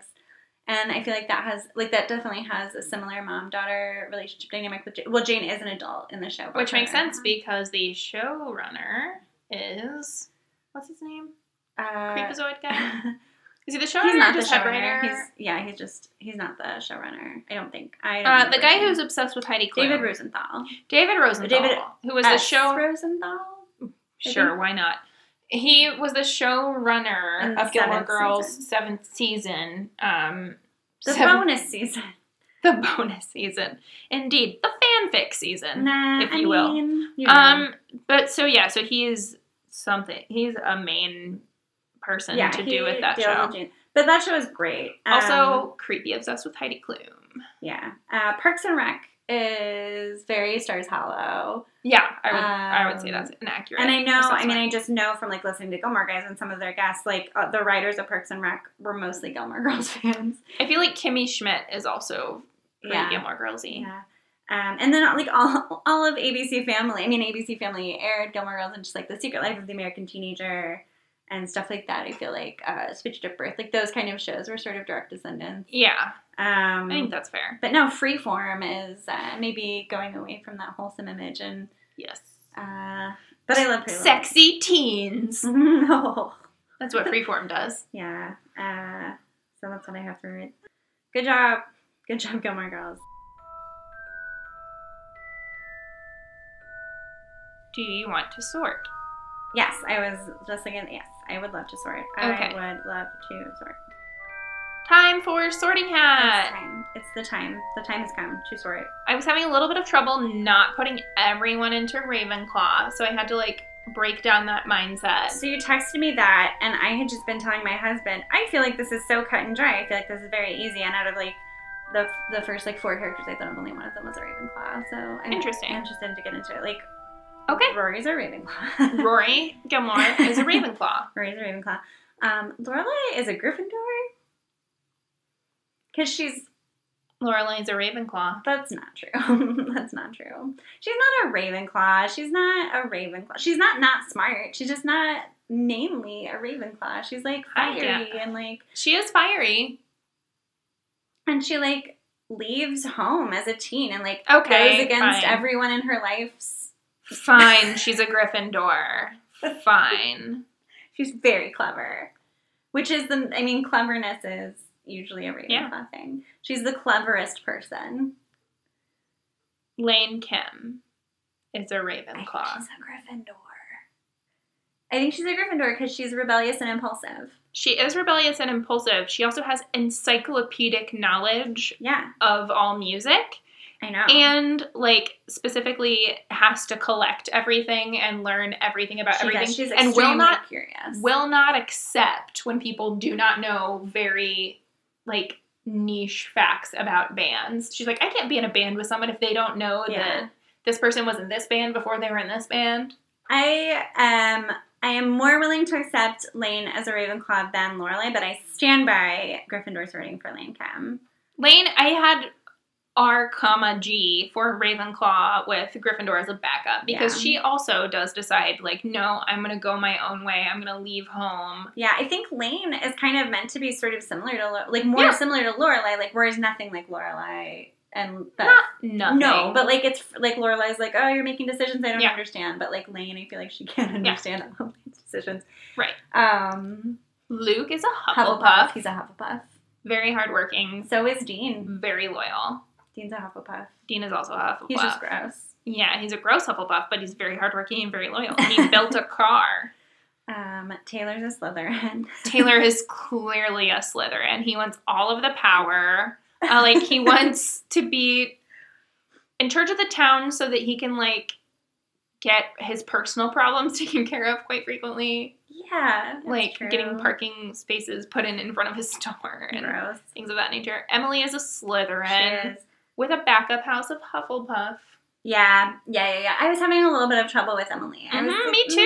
And I feel like that has, like, that definitely has a similar mom-daughter relationship dynamic with Jane. Well, Jane is an adult in the show. Which makes sense because the showrunner is... What's his name? Uh, Creepazoid guy? Is he the showrunner? He's not the showrunner. He's, yeah, he's just, he's not the showrunner. I don't think. I don't uh, the guy who's obsessed with Heidi Klum. David Rosenthal. David Rosenthal. David who was S. the show... Rosenthal? Sure, why not? He was the showrunner of Gilmore Girls' season. seventh season. Um, the seven, bonus season. The bonus season. Indeed. The fanfic season, nah, if you I mean, will. You know. Um, But, so yeah, so he is... Something. He's a main person yeah, to do with that show. With but that show is great. Also, um, creepy obsessed with Heidi Klum. Yeah. Uh, Parks and Rec is very Stars Hollow. Yeah, I would um, I would say that's inaccurate. And I know, assessment. I mean, I just know from, like, listening to Gilmore Guys and some of their guests, like, uh, the writers of Parks and Rec were mostly Gilmore Girls fans. I feel like Kimmy Schmidt is also pretty yeah. Gilmore Girls-y. Yeah. Um, and then, like, all all of A B C Family, I mean, A B C Family aired Gilmore Girls and just, like, The Secret Life of the American Teenager and stuff like that, I feel like, uh, Switched at Birth. Like, those kind of shows were sort of direct descendants. Yeah. Um, I think that's fair. But now Freeform is uh, maybe going away from that wholesome image and... Yes. Uh, but I love Freeform. Sexy teens. No. That's what Freeform does. Yeah. Uh, so that's what I have for it. Good job. Good job, Gilmore Girls. Do you want to sort? Yes, I was just thinking, yes, I would love to sort. Okay. I would love to sort. Time for Sorting Hat. It's time. It's the time. The time has come to sort. I was having a little bit of trouble not putting everyone into Ravenclaw, so I had to, like, break down that mindset. So you texted me that, and I had just been telling my husband, I feel like this is so cut and dry. I feel like this is very easy, and out of, like, the the first, like, four characters, I thought of only one of them was a Ravenclaw, so I'm Interesting. interested to get into it. Like, okay. Rory's a Ravenclaw. Rory Gilmore is a Ravenclaw. Rory's a Ravenclaw. Um, Lorelai is a Gryffindor? Because she's... Lorelai is a Ravenclaw. That's not true. That's not true. She's not a Ravenclaw. She's not a Ravenclaw. She's not not smart. She's just not mainly a Ravenclaw. She's, like, fiery and, like... She is fiery. And she, like, leaves home as a teen and, like, okay, goes against fine. everyone in her life's... Fine, she's a Gryffindor. Fine. She's very clever. Which is the, I mean, cleverness is usually a Ravenclaw yeah. thing. She's the cleverest person. Lane Kim is a Ravenclaw. I think she's a Gryffindor. I think she's a Gryffindor because she's rebellious and impulsive. She is rebellious and impulsive. She also has encyclopedic knowledge yeah. of all music. I know. And, like, specifically has to collect everything and learn everything about she everything. Does. She's and will not, curious. will not accept when people do not know very, like, niche facts about bands. She's like, I can't be in a band with someone if they don't know yeah. that this person was in this band before they were in this band. I um I am more willing to accept Lane as a Ravenclaw than Lorelai, but I stand by Gryffindor's voting for Lane Chem. Lane, I had R comma G for Ravenclaw with Gryffindor as a backup because yeah. she also does decide, like, no, I'm going to go my own way. I'm going to leave home. Yeah, I think Lane is kind of meant to be sort of similar to, like, more yeah. similar to Lorelai, like, whereas nothing like Lorelai. And that's, not nothing. No, but, like, it's, like, Lorelai's like, oh, you're making decisions I don't yeah. understand. But, like, Lane, I feel like she can't understand yeah. all these decisions. Right. Um, Luke is a Hufflepuff. Hufflepuff. He's a Hufflepuff. Very hardworking. So is Dean. Very loyal. Dean's a Hufflepuff. Dean is also a Hufflepuff. He's just gross. Yeah, he's a gross Hufflepuff, but he's very hardworking and very loyal. He built a car. Um, Taylor's a Slytherin. Taylor is clearly a Slytherin. He wants all of the power. Uh, like, he wants to be in charge of the town so that he can, like, get his personal problems taken care of quite frequently. Yeah, like, true. Getting parking spaces put in in front of his store and gross. Things of that nature. Emily is a Slytherin with a backup house of Hufflepuff. Yeah, yeah, yeah, yeah. I was having a little bit of trouble with Emily. I mm-hmm, was like, me too.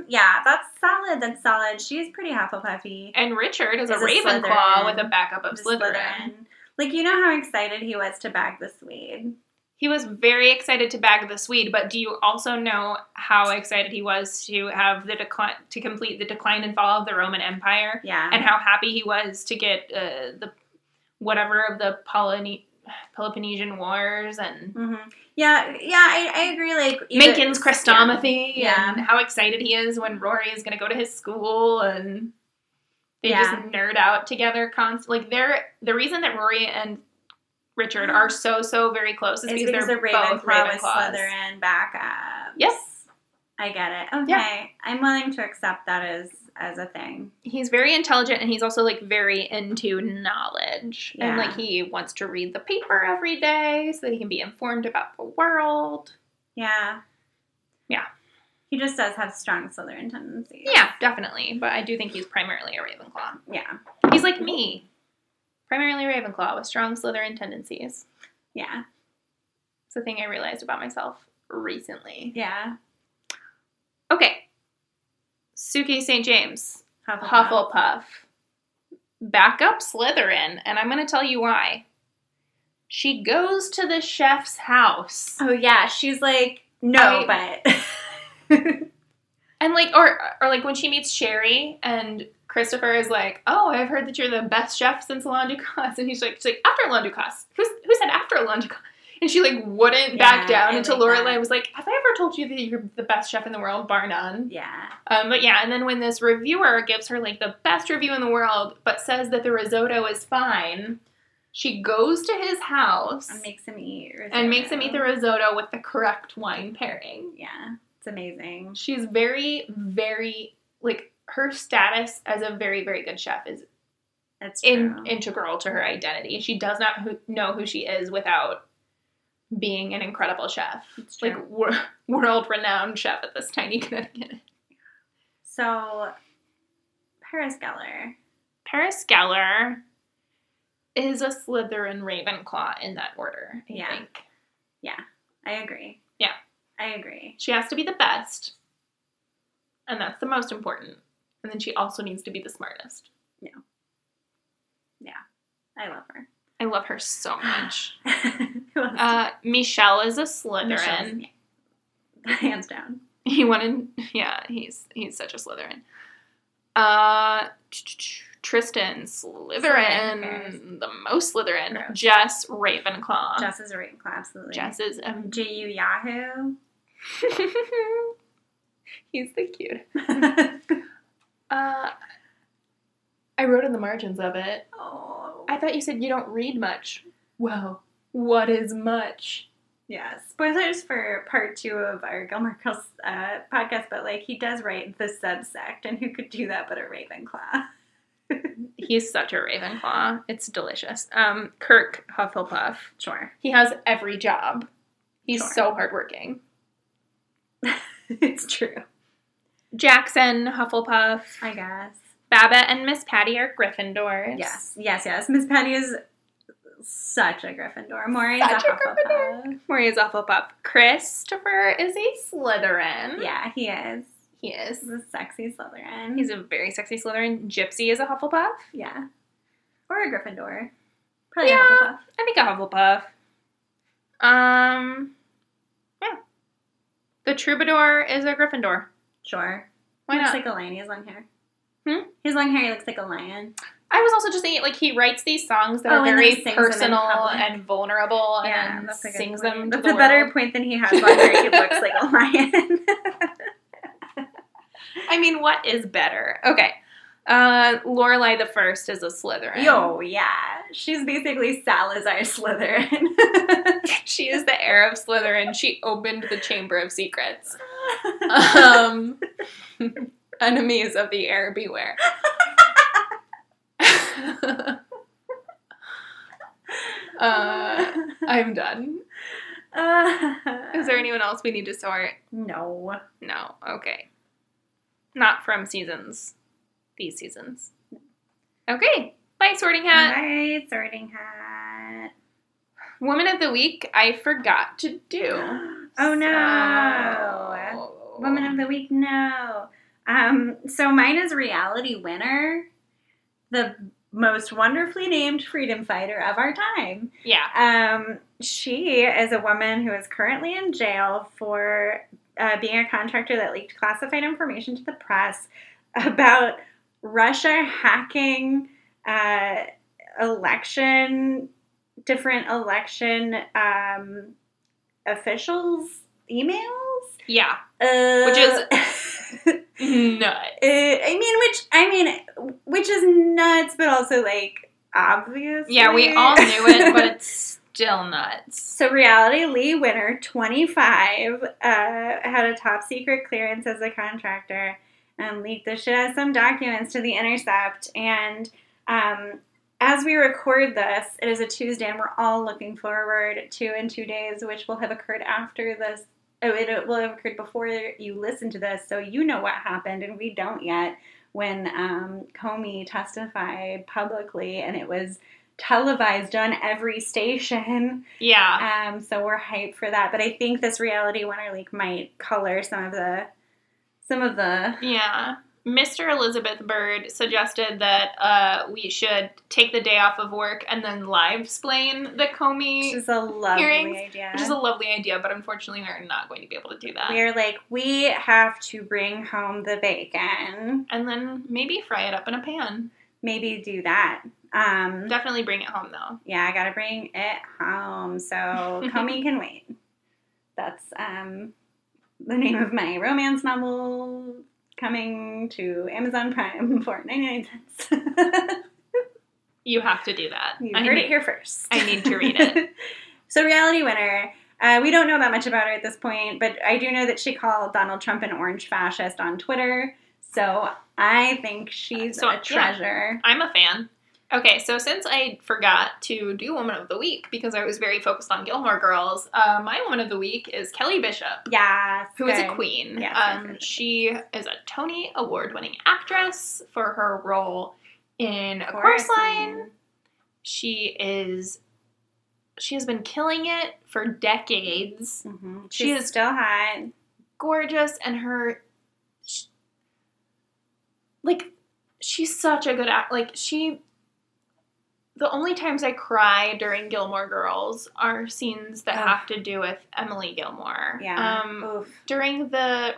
Mm, yeah, that's solid, that's solid. She's pretty Hufflepuffy. And Richard is, is a, a Ravenclaw Slytherin. With a backup of Slytherin. Slytherin. Like, you know how excited he was to bag the Swede. He was very excited to bag the Swede, but do you also know how excited he was to have the decline, to complete the decline and fall of the Roman Empire? Yeah. And how happy he was to get uh, the whatever of the Polyne- Peloponnesian Wars and mm-hmm. yeah, yeah, I, I agree. Like Minkin's Crestomathy, yeah. and yeah. how excited he is when Rory is going to go to his school and. They yeah. just nerd out together constantly. Like, they're, the reason that Rory and Richard are so, so very close is because, because they're Ravenclaw both Ravenclaws. Slytherin backups. Yes. I get it. Okay. Yeah. I'm willing to accept that as, as a thing. He's very intelligent, and he's also, like, very into knowledge. Yeah. And, like, he wants to read the paper every day so that he can be informed about the world. Yeah. Yeah. He just does have strong Slytherin tendencies. Yeah, definitely. But I do think he's primarily a Ravenclaw. Yeah. He's like me. Primarily Ravenclaw with strong Slytherin tendencies. Yeah. It's the thing I realized about myself recently. Yeah. Okay. Suki Saint James. Hufflepuff. Hufflepuff. Back up Slytherin. And I'm going to tell you why. She goes to the chef's house. Oh, yeah. She's like, no, I, but... and like or or like when she meets Sherry and Christopher is like, oh, I've heard that you're the best chef since Alain Ducasse, and he's like, she's like, after Alain Ducasse, who's who said after Alain Ducasse? And she like wouldn't yeah, back down until like Lorelai was like, have I ever told you that you're the best chef in the world, bar none? Yeah. Um, but yeah, and then when this reviewer gives her like the best review in the world, but says that the risotto is fine, she goes to his house and makes him eat risotto. and makes him eat the risotto with the correct wine pairing. Yeah. It's amazing. She's very, very, like, her status as a very, very good chef is That's in, integral to her identity. She does not who, know who she is without being an incredible chef. It's true. Like, wor- world-renowned chef at this tiny Connecticut. So, Paris Geller. Paris Geller is a Slytherin Ravenclaw in that order, I yeah. think. Yeah, I agree. Yeah. I agree. She has to be the best, and that's the most important. And then she also needs to be the smartest. Yeah. Yeah. I love her. I love her so much. uh, Michelle is a Slytherin. Yeah. Hands down. He wanted, yeah, he's he's such a Slytherin. Uh, Tristan, Slytherin, Slytherin the most Slytherin. Gross. Jess, Ravenclaw. Jess is a Ravenclaw, absolutely. Jess is a... Um, J U Yahoo. He's the cute. uh, I wrote in the margins of it. Oh. I thought you said you don't read much. Well, what is much? Yeah, spoilers for part two of our Gilmore Girls uh, podcast, but like he does write the subsect, and who could do that but a Ravenclaw? He's such a Ravenclaw. It's delicious. Um, Kirk Hufflepuff. Sure. He has every job. He's sure. so hardworking. It's true. Jackson Hufflepuff. I guess. Babbitt and Miss Patty are Gryffindors. Yes, yes, yes. Miss Patty is such a Gryffindor. Maury is such a, a Hufflepuff. Maury is a Hufflepuff. Christopher is a Slytherin. Yeah, he is. He is. He's a sexy Slytherin. He's a very sexy Slytherin. Gypsy is a Hufflepuff. Yeah. Or a Gryffindor. Probably yeah, a Hufflepuff. I think a Hufflepuff. Um, yeah. The Troubadour is a Gryffindor. Sure. Why he not? He looks like a lion. He has long hair. Hmm? His long hair, he looks like a lion. I was also just thinking, like, he writes these songs that oh, are very personal and vulnerable and yeah, then that's sings them to the world. That's a better point than he has on where he looks like a lion. I mean, what is better? Okay. Uh, Lorelai the First is a Slytherin. Yo, yeah. She's basically Salazar Slytherin. She is the heir of Slytherin. She opened the Chamber of Secrets. Um, enemies of the air, beware. uh, I'm done. Uh, Is there anyone else we need to sort? No. No. Okay. Not from seasons. These seasons. Okay. Bye, Sorting Hat. Bye, Sorting Hat. Woman of the Week, I forgot to do. Oh, no. So... Woman of the Week, no. Um. So mine is Reality Winner. The most wonderfully named freedom fighter of our time. Yeah. Um, she is a woman who is currently in jail for uh, being a contractor that leaked classified information to the press about Russia hacking uh, election, different election um, officials' emails. Yeah. Uh, Which is... nuts. It, I mean, which, I mean, which is nuts, but also, like, obvious. Yeah, we all knew it, but it's still nuts. So, Reality Lee Winner, twenty-five, uh, had a top-secret clearance as a contractor and leaked the shit out of some documents to The Intercept. And um, as we record this, it is a Tuesday, and we're all looking forward to in two days, which will have occurred after this. Oh, it will have occurred before you listen to this, so you know what happened, and we don't yet, when um, Comey testified publicly, and it was televised on every station. Yeah. Um. So we're hyped for that, but I think this Reality Winner leak might color some of the, some of the... Yeah. Mister Elizabeth Bird suggested that uh, we should take the day off of work and then live-splain the Comey hearings. Which is a lovely hearings, idea. Which is a lovely idea, but unfortunately we are not going to be able to do that. We are like, we have to bring home the bacon. And then maybe fry it up in a pan. Maybe do that. Um, Definitely bring it home, though. Yeah, I gotta bring it home. So Comey can wait. That's um, the name of my romance novel... coming to Amazon Prime for ninety-nine cents. You have to do that. You heard it here first. I need to read it. So Reality Winner, uh, we don't know that much about her at this point, but I do know that she called Donald Trump an orange fascist on Twitter, so I think she's so, a treasure. Yeah, I'm a fan. Okay, so since I forgot to do Woman of the Week because I was very focused on Gilmore Girls, uh, my Woman of the Week is Kelly Bishop. Yes. Who good. Is a queen. Yes, um, yes, she is a Tony Award-winning actress for her role in A Chorus Line. She is... She has been killing it for decades. Mm-hmm. She's she is still hot. Gorgeous, and her... She, like, she's such a good act. Like, she... The only times I cry during Gilmore Girls are scenes that Ugh. have to do with Emily Gilmore. Yeah. Um, Oof. During the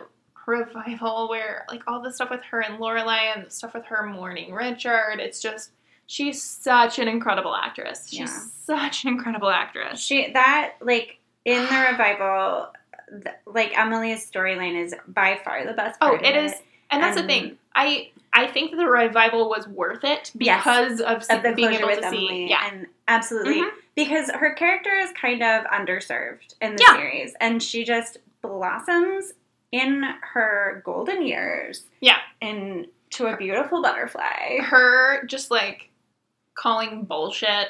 revival where, like, all the stuff with her and Lorelai and the stuff with her mourning Richard, it's just, she's such an incredible actress. She's yeah. such an incredible actress. She, that, like, in the revival, the, like, Emily's storyline is by far the best part. Oh, it is. It. And that's um, the thing. I... I think that the revival was worth it because yes, of, see, of the being able with to Emily, see. Yeah, and absolutely. Mm-hmm. Because her character is kind of underserved in the yeah. series, and she just blossoms in her golden years. Yeah, into a beautiful butterfly. Her just like calling bullshit,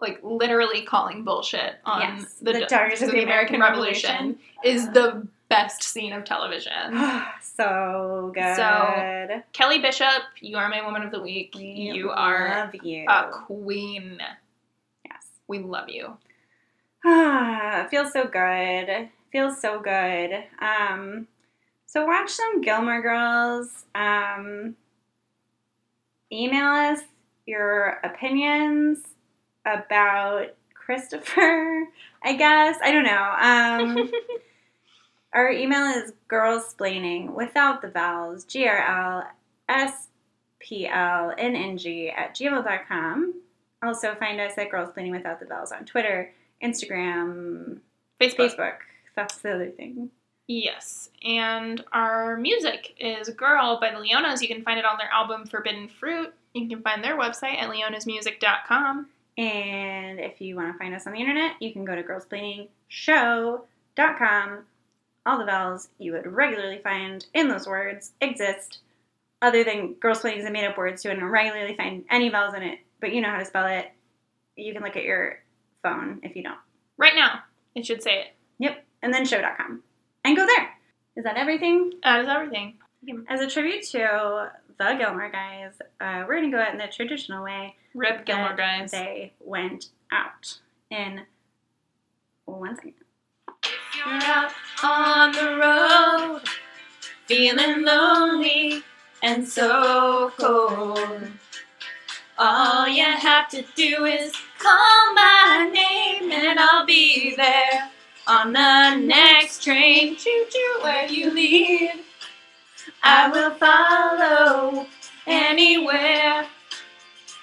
like literally calling bullshit on yes, the, the darkness of the American, American Revolution, Revolution is yeah. the. Best scene of television. So good. So, Kelly Bishop, you are my Woman of the Week. We you are love you. A queen. Yes. We love you. Ah, feels so good. Feels so good. Um, so watch some Gilmore Girls. Um, email us your opinions about Christopher, I guess. I don't know. Um, our email is girlsplaining without the vowels, G R L S P L N N G at gmail dot com. Also find us at girlsplaining without the vowels on Twitter, Instagram, Facebook. Facebook. That's the other thing. Yes. And our music is Girl by the Leonas. You can find it on their album Forbidden Fruit. You can find their website at leonas music dot com. And if you want to find us on the internet, you can go to girlsplaining show dot com. All the vowels you would regularly find in those words exist. Other than girlsplaining is a made-up word, so you wouldn't regularly find any vowels in it, but you know how to spell it. You can look at your phone if you don't. Right now, it should say it. Yep. And then show dot com. And go there. Is that everything? That is everything. As a tribute to the Gilmore Guys, uh, we're going to go out in the traditional way. Rip Gilmore Guys. They went out in one second. If you're out on the road, feeling lonely and so cold, all you have to do is call my name and I'll be there. On the next train, choo-choo, where you lead, I will follow anywhere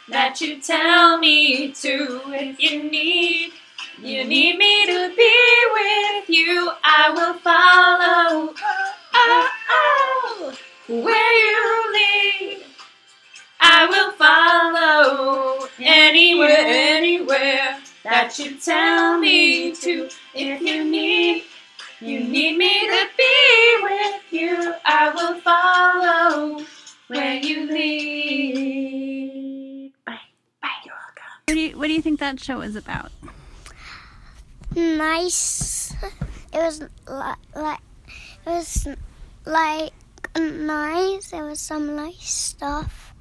that you tell me to. If you need, you need me to be with you, I will follow, oh, oh, where you lead. I will follow anywhere, anywhere that you tell me to. If you need, you need me to be with you, I will follow where you lead. Bye. Bye. You're welcome. What do you, what do you think that show is about? Nice. It was like, like it was like nice. There was some nice stuff.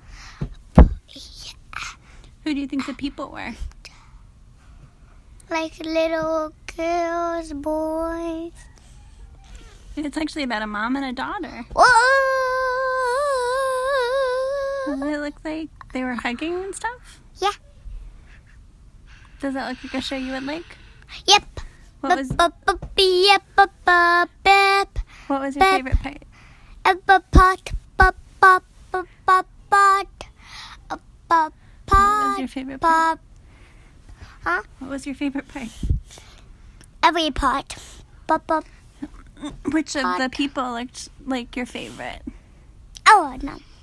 But yeah. Who do you think the people were? Like little girls, boys. It's actually about a mom and a daughter. Whoa! Does it look like they were hugging and stuff? Yeah. Does that look like a show you would like? Yep. What was, what was your favorite part? What was your favorite part? Huh? What was your favorite part? Every part. Bup, bup. Which of part. The people looked like your favorite? Oh, no.